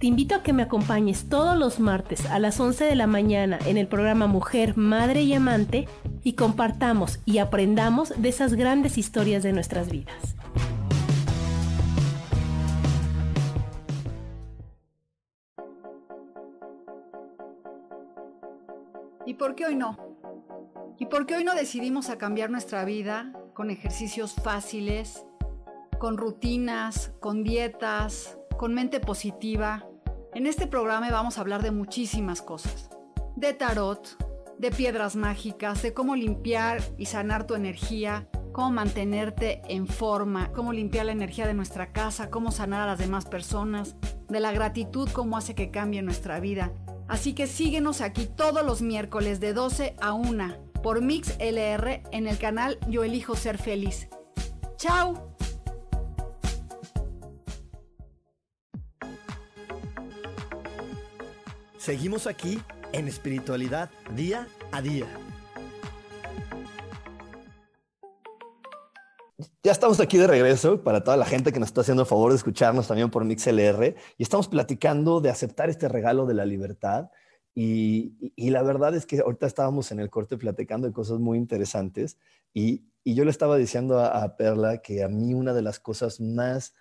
Te invito a que me acompañes todos los martes a las once de la mañana en el programa Mujer, Madre y Amante y compartamos y aprendamos de esas grandes historias de nuestras vidas. ¿Y por qué hoy no? ¿Y por qué hoy no decidimos a cambiar nuestra vida con ejercicios fáciles, con rutinas, con dietas, con mente positiva? En este programa vamos a hablar de muchísimas cosas, de tarot, de piedras mágicas, de cómo limpiar y sanar tu energía, cómo mantenerte en forma, cómo limpiar la energía de nuestra casa, cómo sanar a las demás personas, de la gratitud, cómo hace que cambie nuestra vida. Así que síguenos aquí todos los miércoles de doce a una por MixLR en el canal Yo Elijo Ser Feliz. ¡Chao! Seguimos aquí en Espiritualidad Día a Día. Ya estamos aquí de regreso para toda la gente que nos está haciendo el favor de escucharnos también por MixLR. Y estamos platicando de aceptar este regalo de la libertad. Y, y, y la verdad es que ahorita estábamos en el corte platicando de cosas muy interesantes. Y, y yo le estaba diciendo a, a Perla que a mí una de las cosas más,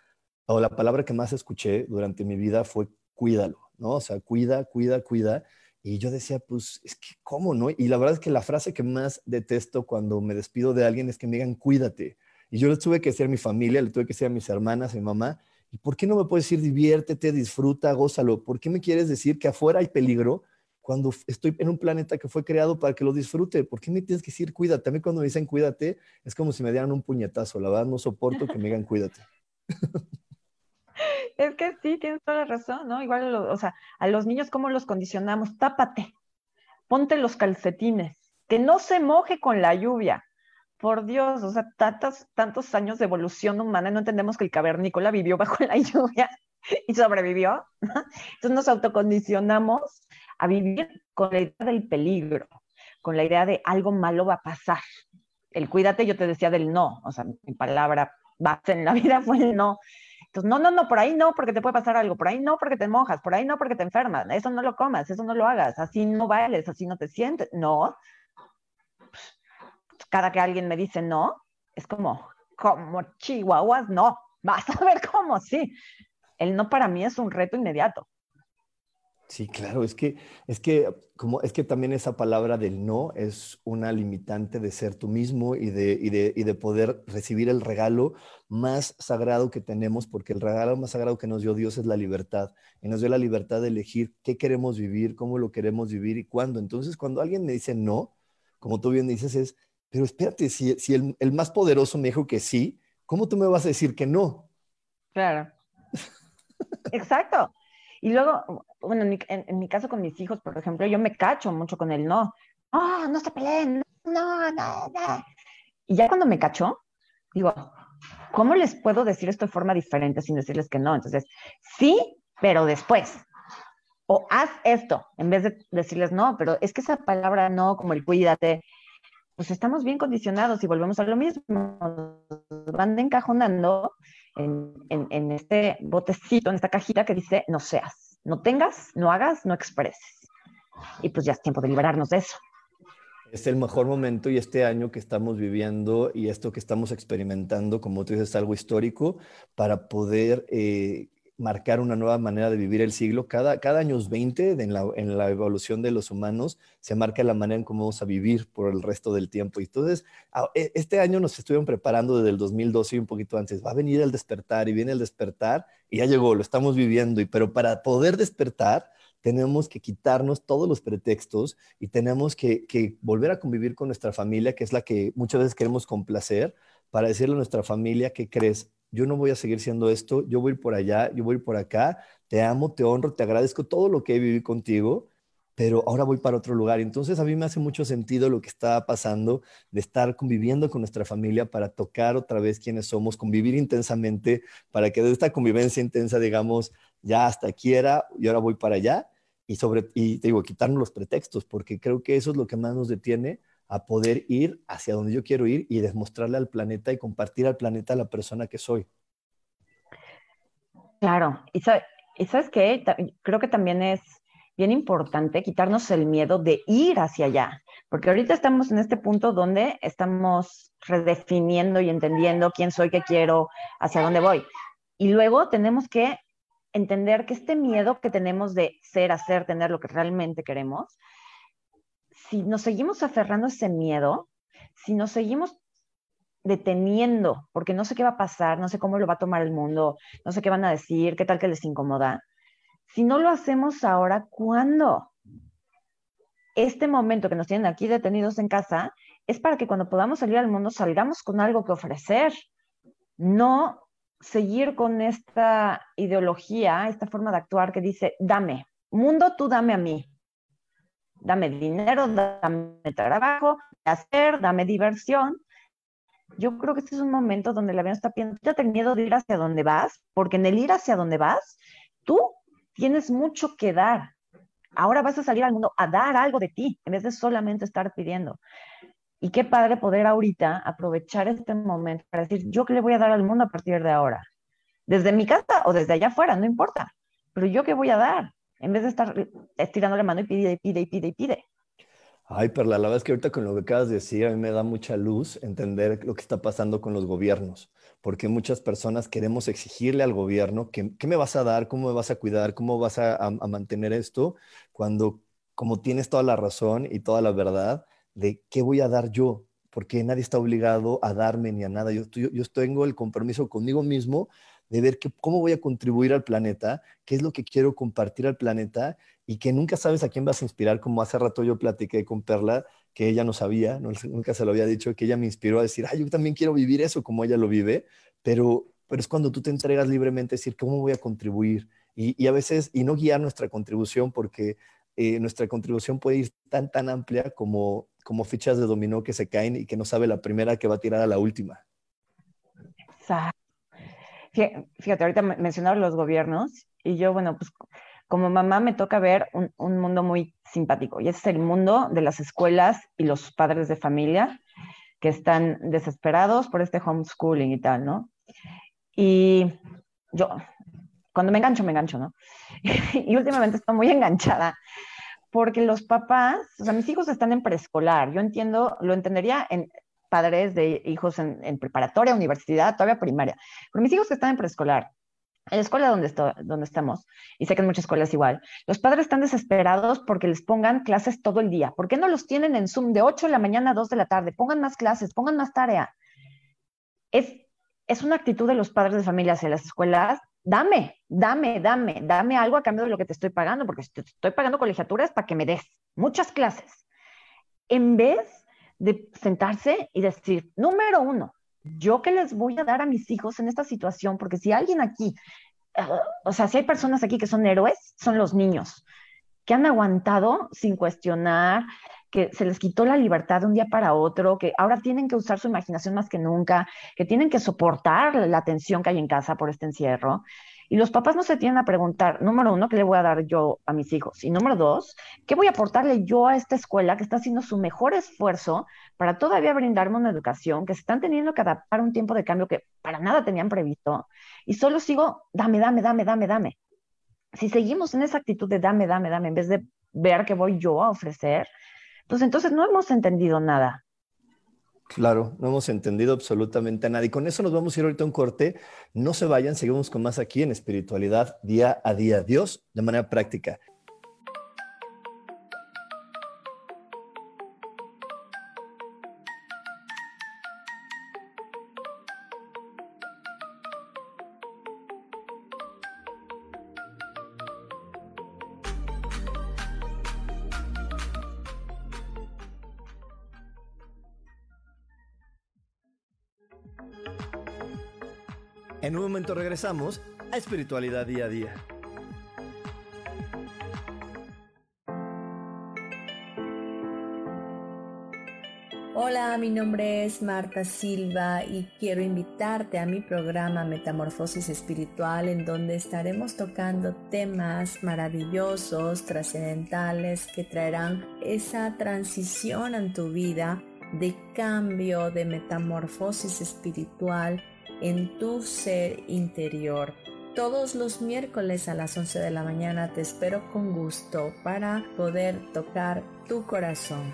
o la palabra que más escuché durante mi vida fue cuídalo. ¿No? O sea, cuida, cuida, cuida. Y yo decía, pues, es que, ¿cómo no? Y la verdad es que la frase que más detesto cuando me despido de alguien es que me digan, cuídate. Y yo le tuve que decir a mi familia, le tuve que decir a mis hermanas, a mi mamá, ¿y por qué no me puedes decir, diviértete, disfruta, gózalo? ¿Por qué me quieres decir que afuera hay peligro cuando estoy en un planeta que fue creado para que lo disfrute? ¿Por qué me tienes que decir, cuídate? A mí cuando me dicen, cuídate, es como si me dieran un puñetazo. La verdad, no soporto que me digan, cuídate. Es que sí, tienes toda la razón, ¿no? Igual, o sea, a los niños, ¿cómo los condicionamos? Tápate, ponte los calcetines, que no se moje con la lluvia. Por Dios, o sea, tantos, tantos años de evolución humana, no entendemos que el cavernícola vivió bajo la lluvia y sobrevivió, ¿no? Entonces nos autocondicionamos a vivir con la idea del peligro, con la idea de algo malo va a pasar. El cuídate, yo te decía del no, o sea, mi palabra base en la vida fue el no. Entonces, no, no, no, por ahí no, porque te puede pasar algo, por ahí no, porque te mojas, por ahí no, porque te enfermas, eso no lo comas, eso no lo hagas, así no bailes, así no te sientes, no. Cada que alguien me dice no, es como, como chihuahuas, no, Vas a ver cómo, sí. El no para mí es un reto inmediato. Sí, claro, es que, es que, como, es que también esa palabra del no es una limitante de ser tú mismo y de, y, de, y de poder recibir el regalo más sagrado que tenemos, porque el regalo más sagrado que nos dio Dios es la libertad, y nos dio la libertad de elegir qué queremos vivir, cómo lo queremos vivir y cuándo. Entonces, cuando alguien me dice no, como tú bien dices, es, pero espérate, si, si el, el más poderoso me dijo que sí, ¿cómo tú me vas a decir que no? Claro. Exacto. Y luego, bueno, en mi, en, en mi caso con mis hijos, por ejemplo, yo me cacho mucho con el no. ¡Oh, no se peleen! ¡No, no, no! Y ya cuando me cacho, digo, ¿cómo les puedo decir esto de forma diferente sin decirles que no? Entonces, sí, pero después. O haz esto, en vez de decirles no, pero es que esa palabra no, como el cuídate, pues estamos bien condicionados y volvemos a lo mismo. Van encajonando En, en, en este botecito, en esta cajita que dice no seas, no tengas, no hagas, no expreses. Y pues ya es tiempo de liberarnos de eso. Es el mejor momento y este año que estamos viviendo y esto que estamos experimentando, como tú dices, es algo histórico para poder eh, marcar una nueva manera de vivir el siglo. Cada, cada años veinte en la, en la evolución de los humanos se marca la manera en cómo vamos a vivir por el resto del tiempo. Y entonces, este año nos estuvieron preparando desde el dos mil doce y un poquito antes. Va a venir el despertar y viene el despertar y ya llegó, lo estamos viviendo. Y, pero para poder despertar, tenemos que quitarnos todos los pretextos y tenemos que, que volver a convivir con nuestra familia, que es la que muchas veces queremos complacer, para decirle a nuestra familia que crees, yo no voy a seguir siendo esto, yo voy por allá, yo voy por acá, te amo, te honro, te agradezco todo lo que he vivido contigo, pero ahora voy para otro lugar. Entonces a mí me hace mucho sentido lo que está pasando de estar conviviendo con nuestra familia para tocar otra vez quiénes somos, convivir intensamente para que de esta convivencia intensa, digamos, ya hasta aquí era y ahora voy para allá y, sobre, y te digo, quitarnos los pretextos, porque creo que eso es lo que más nos detiene a poder ir hacia donde yo quiero ir y demostrarle al planeta y compartir al planeta la persona que soy. Claro, y sabes qué, creo que también es bien importante quitarnos el miedo de ir hacia allá, porque ahorita estamos en este punto donde estamos redefiniendo y entendiendo quién soy, qué quiero, hacia dónde voy. Y luego tenemos que entender que este miedo que tenemos de ser, hacer, tener lo que realmente queremos, si nos seguimos aferrando a ese miedo, si nos seguimos deteniendo, porque no sé qué va a pasar, no sé cómo lo va a tomar el mundo, no sé qué van a decir, qué tal que les incomoda. Si no lo hacemos ahora, ¿cuándo? Este momento que nos tienen aquí detenidos en casa es para que cuando podamos salir al mundo salgamos con algo que ofrecer. No seguir con esta ideología, esta forma de actuar que dice, dame, mundo, tú dame a mí. Dame dinero, dame trabajo, hacer, dame diversión. Yo creo que este es un momento donde el avión está pidiendo, quítate el miedo de ir hacia donde vas, porque en el ir hacia donde vas, tú tienes mucho que dar. Ahora vas a salir al mundo a dar algo de ti, en vez de solamente estar pidiendo. Y qué padre poder ahorita aprovechar este momento para decir, yo qué le voy a dar al mundo a partir de ahora. Desde mi casa o desde allá afuera, no importa. Pero yo qué voy a dar. En vez de estar estirando la mano y pide, y pide, y pide, y pide. Ay, Perla, la verdad es que ahorita con lo que acabas de decir, a mí me da mucha luz entender lo que está pasando con los gobiernos. Porque muchas personas queremos exigirle al gobierno que, ¿qué me vas a dar? ¿Cómo me vas a cuidar? ¿Cómo vas a, a, a mantener esto? Cuando, como tienes toda la razón y toda la verdad de qué voy a dar yo. Porque nadie está obligado a darme ni a nada. Yo, yo, yo tengo el compromiso conmigo mismo de ver que, cómo voy a contribuir al planeta, qué es lo que quiero compartir al planeta y que nunca sabes a quién vas a inspirar, como hace rato yo platiqué con Perla, que ella no sabía, no, nunca se lo había dicho, que ella me inspiró a decir, ay, yo también quiero vivir eso como ella lo vive, pero, pero es cuando tú te entregas libremente a decir, ¿cómo voy a contribuir? Y, y a veces, y no guiar nuestra contribución, porque eh, nuestra contribución puede ir tan, tan amplia como, como fichas de dominó que se caen y que no sabe la primera que va a tirar a la última. Exacto. Fíjate, ahorita mencionaron los gobiernos y yo, bueno, pues como mamá me toca ver un, un mundo muy simpático y ese es el mundo de las escuelas y los padres de familia que están desesperados por este homeschooling y tal, ¿no? Y yo, cuando me engancho, me engancho, ¿no? Y últimamente estoy muy enganchada porque los papás, o sea, mis hijos están en preescolar, yo entiendo, lo entendería en padres de hijos en, en preparatoria, universidad, todavía primaria, con mis hijos que están en preescolar, en la escuela donde, estoy, donde estamos, y sé que en muchas escuelas igual, los padres están desesperados porque les pongan clases todo el día. ¿Por qué no los tienen en Zoom de ocho de la mañana a dos de la tarde? Pongan más clases, pongan más tarea. Es, es una actitud de los padres de familia hacia las escuelas. Dame, dame, dame, dame algo a cambio de lo que te estoy pagando, porque si te estoy pagando colegiaturas para que me des muchas clases. En vez de sentarse y decir, número uno, ¿yo qué les voy a dar a mis hijos en esta situación? Porque si alguien aquí, uh, o sea, si hay personas aquí que son héroes, son los niños, que han aguantado sin cuestionar, que se les quitó la libertad de un día para otro, que ahora tienen que usar su imaginación más que nunca, que tienen que soportar la tensión que hay en casa por este encierro. Y los papás no se tienen a preguntar, número uno, ¿qué le voy a dar yo a mis hijos? Y número dos, ¿qué voy a aportarle yo a esta escuela que está haciendo su mejor esfuerzo para todavía brindarme una educación, que se están teniendo que adaptar a un tiempo de cambio que para nada tenían previsto? Y solo sigo, dame, dame, dame, dame, dame. Si seguimos en esa actitud de dame, dame, dame, en vez de ver qué voy yo a ofrecer, pues entonces no hemos entendido nada. Claro, no hemos entendido absolutamente nada. Y con eso nos vamos a ir ahorita a un corte. No se vayan, seguimos con más aquí en Espiritualidad Día a Día. Dios de manera práctica. En un momento regresamos a Espiritualidad Día a Día. Hola, mi nombre es Marta Silva y quiero invitarte a mi programa Metamorfosis Espiritual, en donde estaremos tocando temas maravillosos, trascendentales, que traerán esa transición en tu vida de cambio, de metamorfosis espiritual en tu ser interior. Todos los miércoles a las once de la mañana te espero con gusto para poder tocar tu corazón.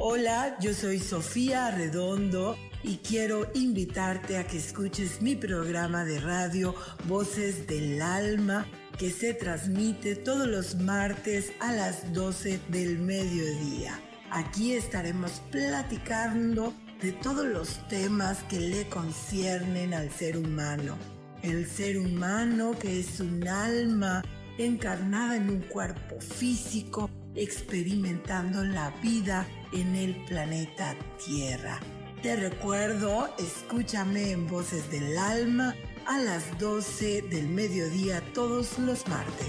Hola, yo soy Sofía Redondo y quiero invitarte a que escuches mi programa de radio Voces del Alma, que se transmite todos los martes a las doce del mediodía. Aquí estaremos platicando de todos los temas que le conciernen al ser humano. El ser humano, que es un alma encarnada en un cuerpo físico, experimentando la vida en el planeta Tierra. Te recuerdo, escúchame en Voces del Alma a las doce del mediodía todos los martes.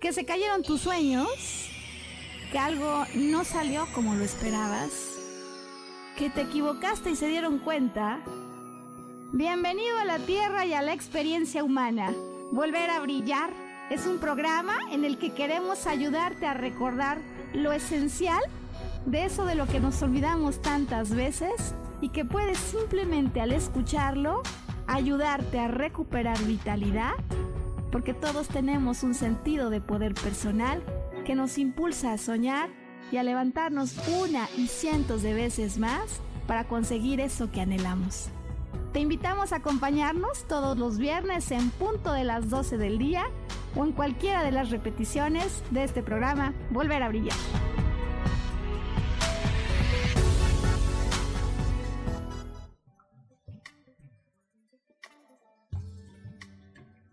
¿Que se cayeron tus sueños? ¿Que algo no salió como lo esperabas? ¿Que te equivocaste y se dieron cuenta? Bienvenido a la Tierra y a la experiencia humana. Volver a brillar es un programa en el que queremos ayudarte a recordar lo esencial de eso de lo que nos olvidamos tantas veces y que puedes simplemente al escucharlo ayudarte a recuperar vitalidad, porque todos tenemos un sentido de poder personal que nos impulsa a soñar y a levantarnos una y cientos de veces más para conseguir eso que anhelamos. Te invitamos a acompañarnos todos los viernes en punto de las doce del día o en cualquiera de las repeticiones de este programa Volver a Brillar.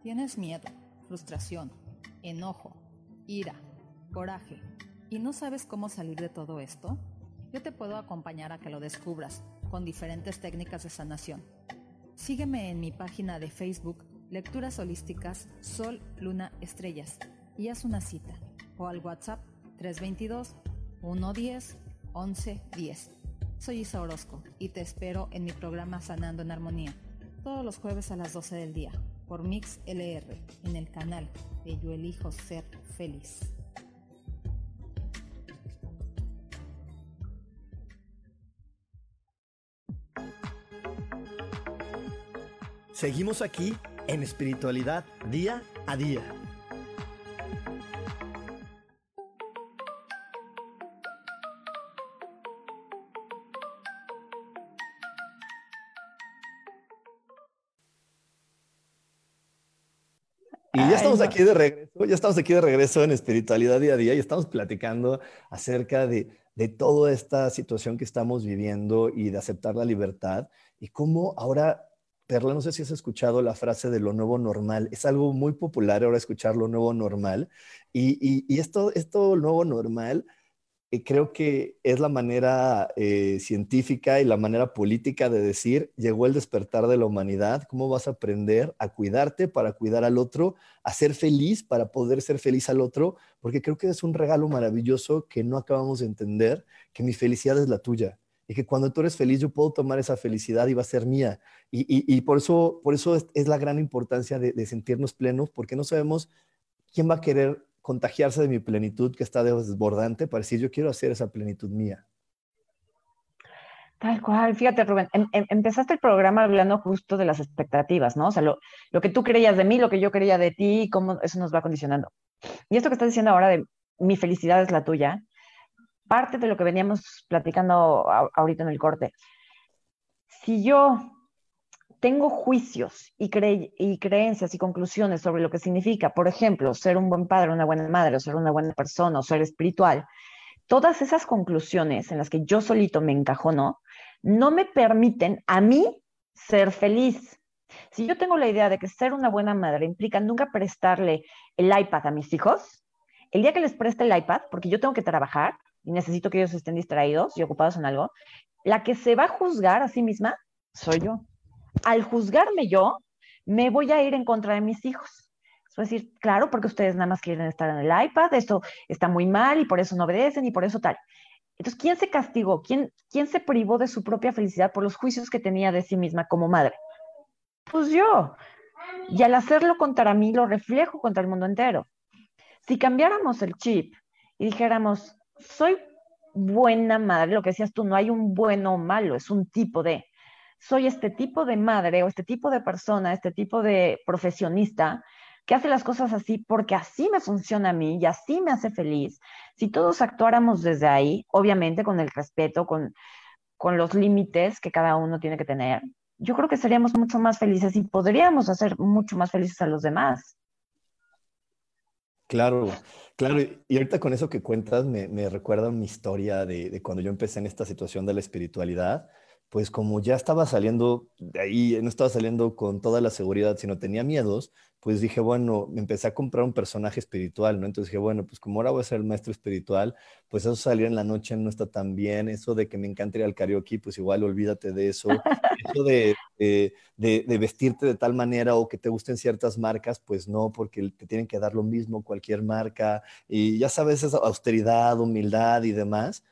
Tienes miedo, frustración, enojo, ira, coraje y no sabes cómo salir de todo esto. Yo te puedo acompañar a que lo descubras con diferentes técnicas de sanación. Sígueme en mi página de Facebook, Lecturas Holísticas Sol, Luna, Estrellas, y haz una cita, o al WhatsApp tres dos dos, uno uno cero, uno uno uno cero. Soy Isa Orozco y te espero en mi programa Sanando en Armonía, todos los jueves a las doce del día, por MixLR, en el canal de Yo Elijo Ser Feliz. Seguimos aquí en Espiritualidad Día a Día. Y ya estamos aquí de regreso, ya estamos aquí de regreso en Espiritualidad Día a Día y estamos platicando acerca de, de toda esta situación que estamos viviendo y de aceptar la libertad y cómo ahora, Perla, no sé si has escuchado la frase de lo nuevo normal, es algo muy popular ahora escuchar lo nuevo normal y, y, y esto, esto nuevo normal eh, creo que es la manera eh, científica y la manera política de decir llegó el despertar de la humanidad, cómo vas a aprender a cuidarte para cuidar al otro, a ser feliz para poder ser feliz al otro, porque creo que es un regalo maravilloso que no acabamos de entender, que mi felicidad es la tuya. Y que cuando tú eres feliz, yo puedo tomar esa felicidad y va a ser mía. Y, y, y por eso, por eso es, es la gran importancia de, de sentirnos plenos, porque no sabemos quién va a querer contagiarse de mi plenitud que está desbordante para decir, yo quiero hacer esa plenitud mía. Tal cual. Fíjate, Rubén, em, em, empezaste el programa hablando justo de las expectativas, ¿no? O sea, lo, lo que tú creías de mí, lo que yo creía de ti, cómo eso nos va condicionando. Y esto que estás diciendo ahora de mi felicidad es la tuya, parte de lo que veníamos platicando ahorita en el corte. Si yo tengo juicios y, cre- y creencias y conclusiones sobre lo que significa, por ejemplo, ser un buen padre, una buena madre, o ser una buena persona, o ser espiritual, todas esas conclusiones en las que yo solito me encajono, no me permiten a mí ser feliz. Si yo tengo la idea de que ser una buena madre implica nunca prestarle el iPad a mis hijos, el día que les preste el iPad, porque yo tengo que trabajar, y necesito que ellos estén distraídos y ocupados en algo, la que se va a juzgar a sí misma soy yo. Al juzgarme yo, me voy a ir en contra de mis hijos. Es decir, claro, porque ustedes nada más quieren estar en el iPad, esto está muy mal y por eso no obedecen y por eso tal. Entonces, ¿quién se castigó? ¿Quién, quién se privó de su propia felicidad por los juicios que tenía de sí misma como madre? Pues yo. Y al hacerlo contra mí, lo reflejo contra el mundo entero. Si cambiáramos el chip y dijéramos, soy buena madre, lo que decías tú, no hay un bueno o malo, es un tipo de, soy este tipo de madre o este tipo de persona, este tipo de profesionista que hace las cosas así porque así me funciona a mí y así me hace feliz. Si todos actuáramos desde ahí, obviamente con el respeto, con, con los límites que cada uno tiene que tener, yo creo que seríamos mucho más felices y podríamos hacer mucho más felices a los demás. Claro, claro. Y ahorita con eso que cuentas me, me recuerda mi historia de, de cuando yo empecé en esta situación de la espiritualidad, pues como ya estaba saliendo de ahí, no estaba saliendo con toda la seguridad, sino tenía miedos, pues dije, bueno, me empecé a comprar un personaje espiritual, ¿no? Entonces dije, bueno, pues como ahora voy a ser el maestro espiritual, pues eso salir en la noche no está tan bien, eso de que me encanta ir al karaoke, pues igual olvídate de eso, eso de, de, de, de vestirte de tal manera o que te gusten ciertas marcas, pues no, porque te tienen que dar lo mismo cualquier marca, y ya sabes, esa austeridad, humildad y demás,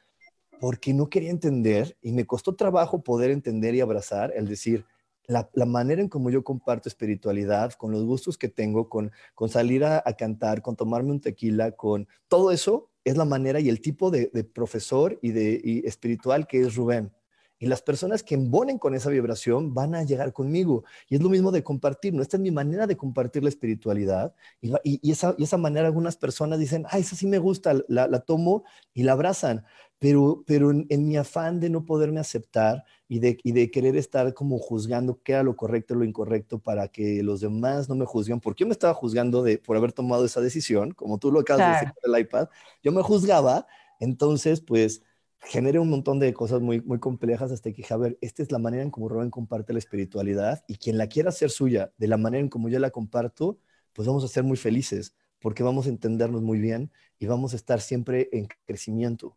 porque no quería entender y me costó trabajo poder entender y abrazar el decir, la, la manera en como yo comparto espiritualidad, con los gustos que tengo, con, con salir a, a cantar, con tomarme un tequila, con todo eso es la manera y el tipo de, de profesor y, de, y espiritual que es Rubén. Y las personas que embonen con esa vibración van a llegar conmigo. Y es lo mismo de compartir, ¿no? Esta es mi manera de compartir la espiritualidad. Y, y, y, esa, y esa manera algunas personas dicen, ah, esa sí me gusta, la, la tomo y la abrazan. Pero, pero en, en mi afán de no poderme aceptar y de, y de querer estar como juzgando qué era lo correcto y lo incorrecto para que los demás no me juzguen, porque yo me estaba juzgando de, por haber tomado esa decisión, como tú lo acabas [S2] Claro. [S1] De decir del iPad, yo me juzgaba, entonces pues genera un montón de cosas muy, muy complejas hasta que, a ver, esta es la manera en como Rubén comparte la espiritualidad y quien la quiera hacer suya, de la manera en como yo la comparto, pues vamos a ser muy felices porque vamos a entendernos muy bien y vamos a estar siempre en crecimiento.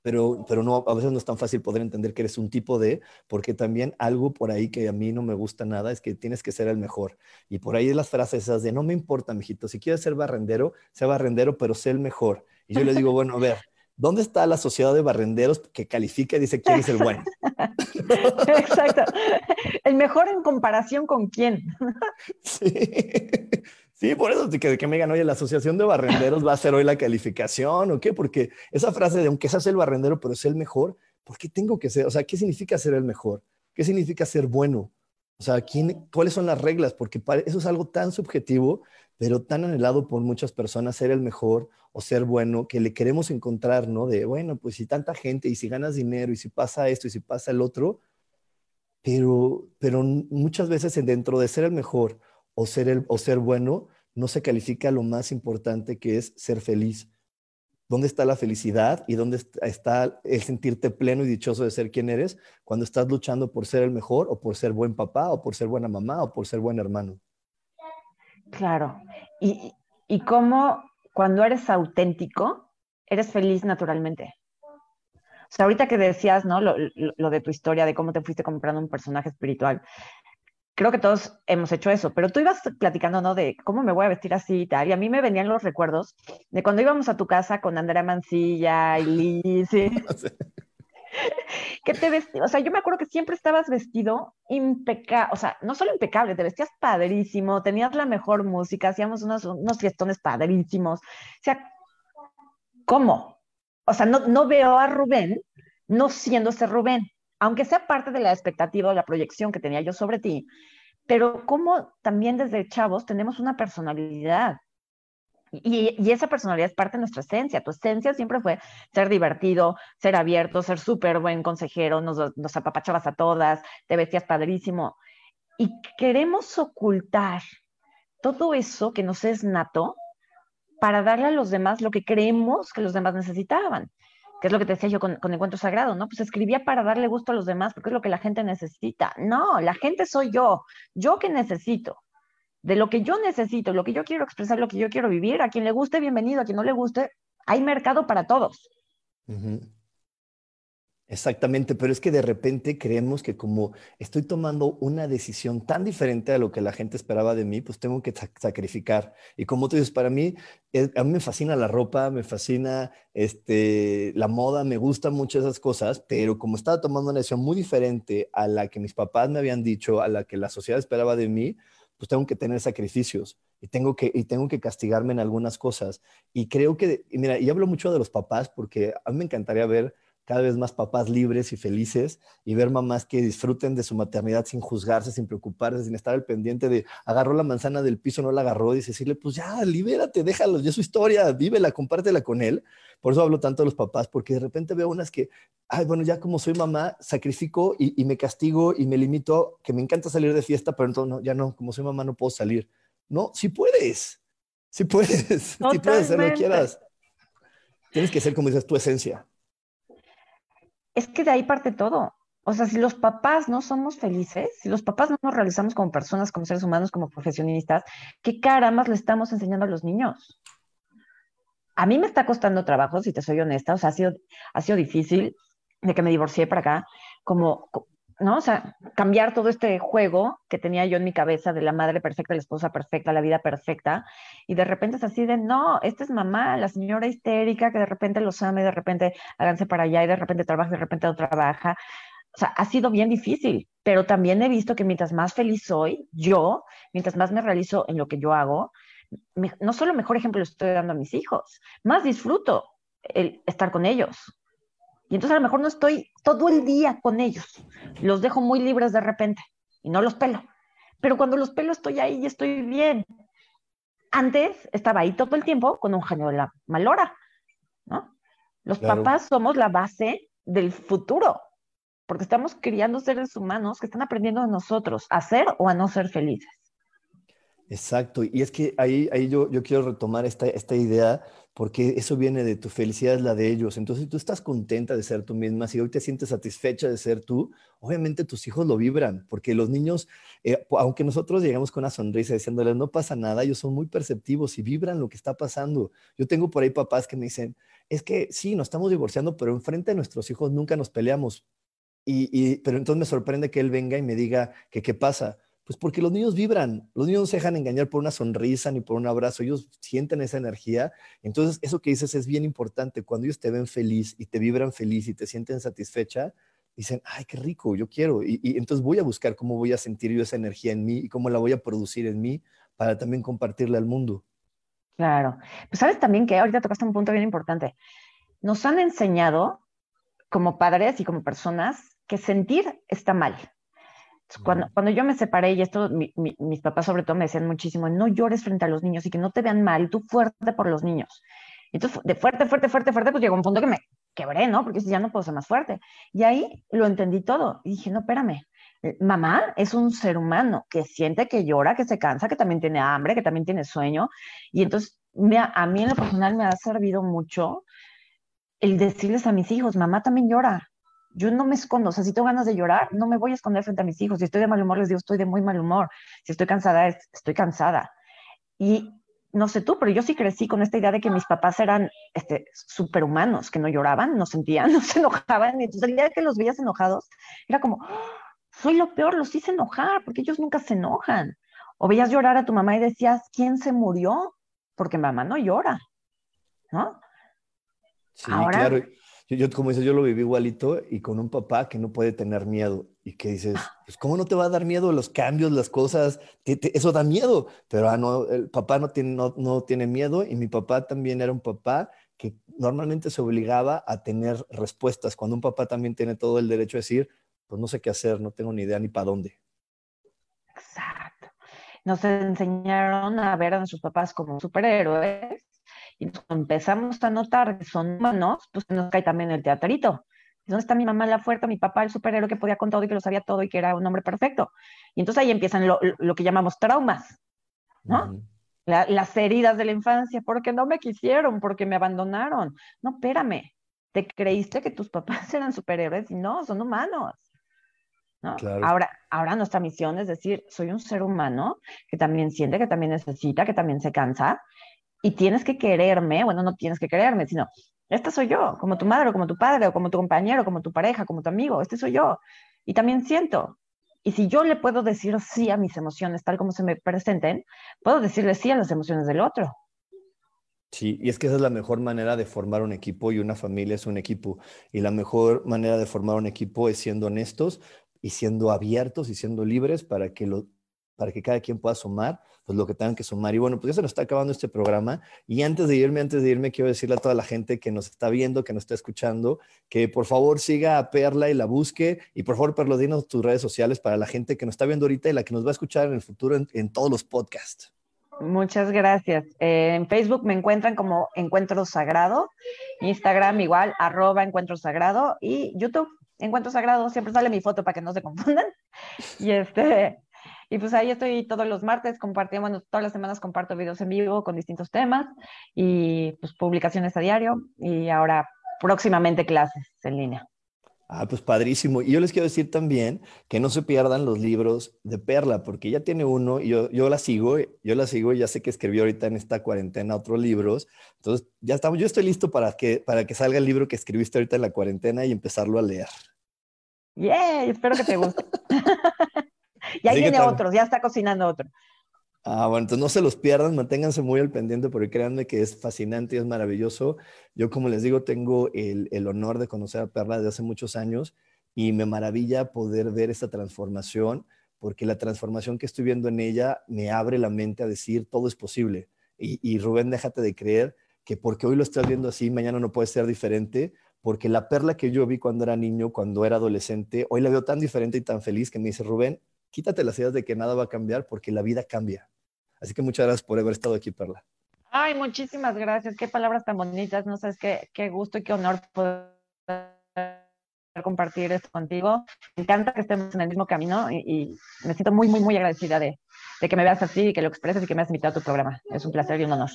Pero, pero no, a veces no es tan fácil poder entender que eres un tipo de, porque también algo por ahí que a mí no me gusta nada es que tienes que ser el mejor. Y por ahí las frases esas de, no me importa, mijito, si quieres ser barrendero, sea barrendero, pero sé el mejor. Y yo les digo, bueno, a ver, ¿dónde está la sociedad de barrenderos que califica y dice quién es el bueno? Exacto. El mejor en comparación con quién. Sí. Sí, por eso que, que me digan, oye, la asociación de barrenderos va a hacer hoy la calificación, ¿o qué? Porque esa frase de aunque seas el barrendero, pero sé el mejor, ¿por qué tengo que ser? O sea, ¿qué significa ser el mejor? ¿Qué significa ser bueno? O sea, ¿quién, ¿cuáles son las reglas? Porque eso es algo tan subjetivo, pero tan anhelado por muchas personas, ser el mejor o ser bueno, que le queremos encontrar, ¿no? De, bueno, pues si tanta gente, y si ganas dinero, y si pasa esto, y si pasa el otro, pero, pero muchas veces dentro de ser el mejor o ser, el, o ser bueno, no se califica lo más importante, que es ser feliz. ¿Dónde está la felicidad y dónde está el sentirte pleno y dichoso de ser quien eres cuando estás luchando por ser el mejor o por ser buen papá o por ser buena mamá o por ser buen hermano? Claro. Y, y cómo cuando eres auténtico, eres feliz naturalmente. O sea, ahorita que decías, ¿no? Lo, lo, lo de tu historia, de cómo te fuiste comprando un personaje espiritual. Creo que todos hemos hecho eso, pero tú ibas platicando, ¿no? De cómo me voy a vestir así y tal, y a mí me venían los recuerdos de cuando íbamos a tu casa con Andrea Mancilla y Liz. ¿Sí? No sé. ¿Qué te vestí? O sea, yo me acuerdo que siempre estabas vestido impecable, o sea, no solo impecable, te vestías padrísimo, tenías la mejor música, hacíamos unos, unos fiestones padrísimos. O sea, ¿cómo? O sea, no, no veo a Rubén no siendo ese Rubén, aunque sea parte de la expectativa o la proyección que tenía yo sobre ti, pero como también desde chavos tenemos una personalidad, y, y esa personalidad es parte de nuestra esencia. Tu esencia siempre fue ser divertido, ser abierto, ser súper buen consejero, nos, nos apapachabas a todas, te vestías padrísimo, y queremos ocultar todo eso que nos es nato para darle a los demás lo que creemos que los demás necesitaban. Que es lo que te decía yo con, con Encuentro Sagrado, ¿no? Pues escribía para darle gusto a los demás, porque es lo que la gente necesita. No, la gente soy yo. Yo que necesito. De lo que yo necesito, lo que yo quiero expresar, lo que yo quiero vivir. A quien le guste, bienvenido. A quien no le guste, hay mercado para todos. Uh-huh. Exactamente, pero es que de repente creemos que como estoy tomando una decisión tan diferente a lo que la gente esperaba de mí, pues tengo que sac- sacrificar. Y como tú dices, para mí, es, a mí me fascina la ropa, me fascina este, la moda, me gustan mucho esas cosas, pero como estaba tomando una decisión muy diferente a la que mis papás me habían dicho, a la que la sociedad esperaba de mí, pues tengo que tener sacrificios y tengo que, y tengo que castigarme en algunas cosas. Y creo que, y mira, y hablo mucho de los papás porque a mí me encantaría ver cada vez más papás libres y felices y ver mamás que disfruten de su maternidad sin juzgarse, sin preocuparse, sin estar al pendiente de agarró la manzana del piso, no la agarró, y decirle, pues ya, libérate, déjalo, ya es su historia, vívela, compártela con él. Por eso hablo tanto de los papás, porque de repente veo unas que, ay, bueno, ya como soy mamá, sacrifico y, y me castigo y me limito, que me encanta salir de fiesta, pero entonces no, ya no, como soy mamá no puedo salir. No, sí puedes, sí puedes, sí puedes hacer lo que quieras. Tienes que ser, como dices, tu esencia. Es que de ahí parte todo. O sea, si los papás no somos felices, si los papás no nos realizamos como personas, como seres humanos, como profesionistas, ¿qué carambas le estamos enseñando a los niños? A mí me está costando trabajo, si te soy honesta. O sea, ha sido, ha sido difícil de que me divorcié para acá. Como, ¿no? O sea, cambiar todo este juego que tenía yo en mi cabeza de la madre perfecta, la esposa perfecta, la vida perfecta, y de repente es así de, no, esta es mamá, la señora histérica que de repente los ama y de repente háganse para allá y de repente trabaja, de repente no trabaja. O sea, ha sido bien difícil, pero también he visto que mientras más feliz soy yo, mientras más me realizo en lo que yo hago, me, no solo mejor ejemplo estoy dando a mis hijos, más disfruto el estar con ellos. Y entonces a lo mejor no estoy todo el día con ellos. Los dejo muy libres de repente y no los pelo. Pero cuando los pelo estoy ahí y estoy bien. Antes estaba ahí todo el tiempo con un genio de la malora, ¿no? Los claro. papás somos la base del futuro, porque estamos criando seres humanos que están aprendiendo de nosotros a ser o a no ser felices. Exacto. Y es que ahí, ahí yo, yo quiero retomar esta, esta idea, porque eso viene de tu felicidad, es la de ellos. Entonces, si tú estás contenta de ser tú misma, si hoy te sientes satisfecha de ser tú, obviamente tus hijos lo vibran, porque los niños, eh, aunque nosotros llegamos con una sonrisa diciéndoles, no pasa nada, ellos son muy perceptivos y vibran lo que está pasando. Yo tengo por ahí papás que me dicen, es que sí, nos estamos divorciando, pero enfrente de nuestros hijos nunca nos peleamos. Y, y, pero entonces me sorprende que él venga y me diga que qué pasa. Pues porque los niños vibran, los niños no se dejan engañar por una sonrisa ni por un abrazo, ellos sienten esa energía. Entonces eso que dices es bien importante, cuando ellos te ven feliz y te vibran feliz y te sienten satisfecha, dicen, ay, qué rico, yo quiero, y, y entonces voy a buscar cómo voy a sentir yo esa energía en mí y cómo la voy a producir en mí para también compartirla al mundo. Claro, pues sabes también que ahorita tocaste un punto bien importante, nos han enseñado como padres y como personas que sentir está mal. Cuando, cuando yo me separé, y esto mi, mi, mis papás sobre todo me decían muchísimo, no llores frente a los niños y que no te vean mal, tú fuerte por los niños. Entonces, de fuerte, fuerte, fuerte, fuerte, pues llegó un punto que me quebré, ¿no? Porque ya no puedo ser más fuerte. Y ahí lo entendí todo. Y dije, no, espérame, mamá es un ser humano que siente, que llora, que se cansa, que también tiene hambre, que también tiene sueño. Y entonces, me, a mí en lo personal me ha servido mucho el decirles a mis hijos, mamá también llora. Yo no me escondo, o sea, si tengo ganas de llorar, no me voy a esconder frente a mis hijos. Si estoy de mal humor, les digo, estoy de muy mal humor. Si estoy cansada, estoy cansada. Y no sé tú, pero yo sí crecí con esta idea de que mis papás eran este, superhumanos, que no lloraban, no sentían, no se enojaban. Y entonces el día que los veías enojados, era como, ¡oh, soy lo peor, los hice enojar, porque ellos nunca se enojan! O veías llorar a tu mamá y decías, ¿quién se murió? Porque mamá no llora, ¿no? Sí, ahora, claro. Yo, yo, como dices, yo lo viví igualito y con un papá que no puede tener miedo y que dices, pues, ¿cómo no te va a dar miedo los cambios, las cosas? Te, te, eso da miedo. Pero ah, no, el papá no tiene, no, no tiene miedo, y mi papá también era un papá que normalmente se obligaba a tener respuestas, cuando un papá también tiene todo el derecho a decir, pues no sé qué hacer, no tengo ni idea ni para dónde. Exacto. Nos enseñaron a ver a nuestros papás como superhéroes. Y empezamos a notar que son humanos, pues nos cae también el teatrito. ¿Dónde está mi mamá la fuerte, mi papá el superhéroe que podía con todo y que lo sabía todo y que era un hombre perfecto? Y entonces ahí empiezan lo, lo que llamamos traumas, ¿no? Uh-huh. La, las heridas de la infancia, porque no me quisieron, porque me abandonaron. No, espérame, te creíste que tus papás eran superhéroes y no, son humanos, ¿no? Claro. Ahora, ahora nuestra misión es decir, soy un ser humano que también siente, que también necesita, que también se cansa. Y tienes que quererme, bueno, no tienes que quererme, sino, esta soy yo, como tu madre, o como tu padre, o como tu compañero, como tu pareja, como tu amigo, este soy yo. Y también siento. Y si yo le puedo decir sí a mis emociones, tal como se me presenten, puedo decirle sí a las emociones del otro. Sí, y es que esa es la mejor manera de formar un equipo, y una familia es un equipo. Y la mejor manera de formar un equipo es siendo honestos, y siendo abiertos, y siendo libres para que lo... para que cada quien pueda sumar, pues, lo que tengan que sumar. Y bueno, pues ya se nos está acabando este programa. Y antes de irme, antes de irme, quiero decirle a toda la gente que nos está viendo, que nos está escuchando, que por favor siga a Perla y la busque. Y por favor, Perla, dinos tus redes sociales para la gente que nos está viendo ahorita y la que nos va a escuchar en el futuro en, en todos los podcasts. Muchas gracias. Eh, en Facebook me encuentran como Encuentro Sagrado. Instagram igual, arroba Encuentro Sagrado. Y YouTube, Encuentro Sagrado. Siempre sale mi foto para que no se confundan. Y este... Y pues ahí estoy todos los martes compartiendo, bueno, todas las semanas comparto videos en vivo con distintos temas y pues publicaciones a diario, y ahora próximamente clases en línea. Ah, pues padrísimo. Y yo les quiero decir también que no se pierdan los libros de Perla, porque ya tiene uno, y yo, yo la sigo, yo la sigo, y ya sé que escribió ahorita en esta cuarentena otros libros. Entonces ya estamos, yo estoy listo para que, para que salga el libro que escribiste ahorita en la cuarentena y empezarlo a leer. ¡Yay! Yeah, espero que te guste. Y ahí viene otro, ya está cocinando otro. Ah, bueno, entonces no se los pierdan, manténganse muy al pendiente, porque créanme que es fascinante y es maravilloso. Yo, como les digo, tengo el, el honor de conocer a Perla desde hace muchos años y me maravilla poder ver esta transformación, porque la transformación que estoy viendo en ella me abre la mente a decir todo es posible. Y, y Rubén, déjate de creer que porque hoy lo estás viendo así, mañana no puede ser diferente. Porque la Perla que yo vi cuando era niño, cuando era adolescente, hoy la veo tan diferente y tan feliz que me dice, Rubén, quítate las ideas de que nada va a cambiar, porque la vida cambia. Así que muchas gracias por haber estado aquí, Perla. Ay, muchísimas gracias. Qué palabras tan bonitas. No sabes qué, qué gusto y qué honor poder compartir esto contigo. Me encanta que estemos en el mismo camino y, y me siento muy, muy, muy agradecida de, de que me veas así, que lo expreses y que me has invitado a tu programa. Es un placer y un honor.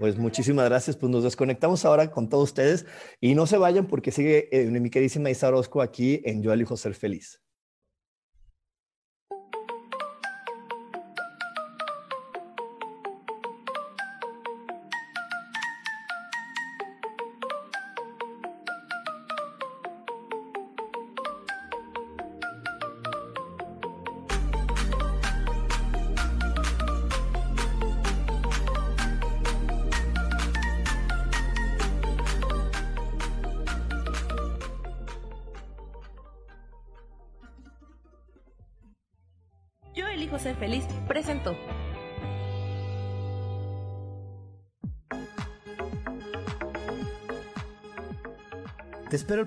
Pues muchísimas gracias, pues nos desconectamos ahora con todos ustedes y no se vayan porque sigue eh, mi queridísima Isa Orozco aquí en Yo elijo ser feliz. Ser feliz presentó. Te espero el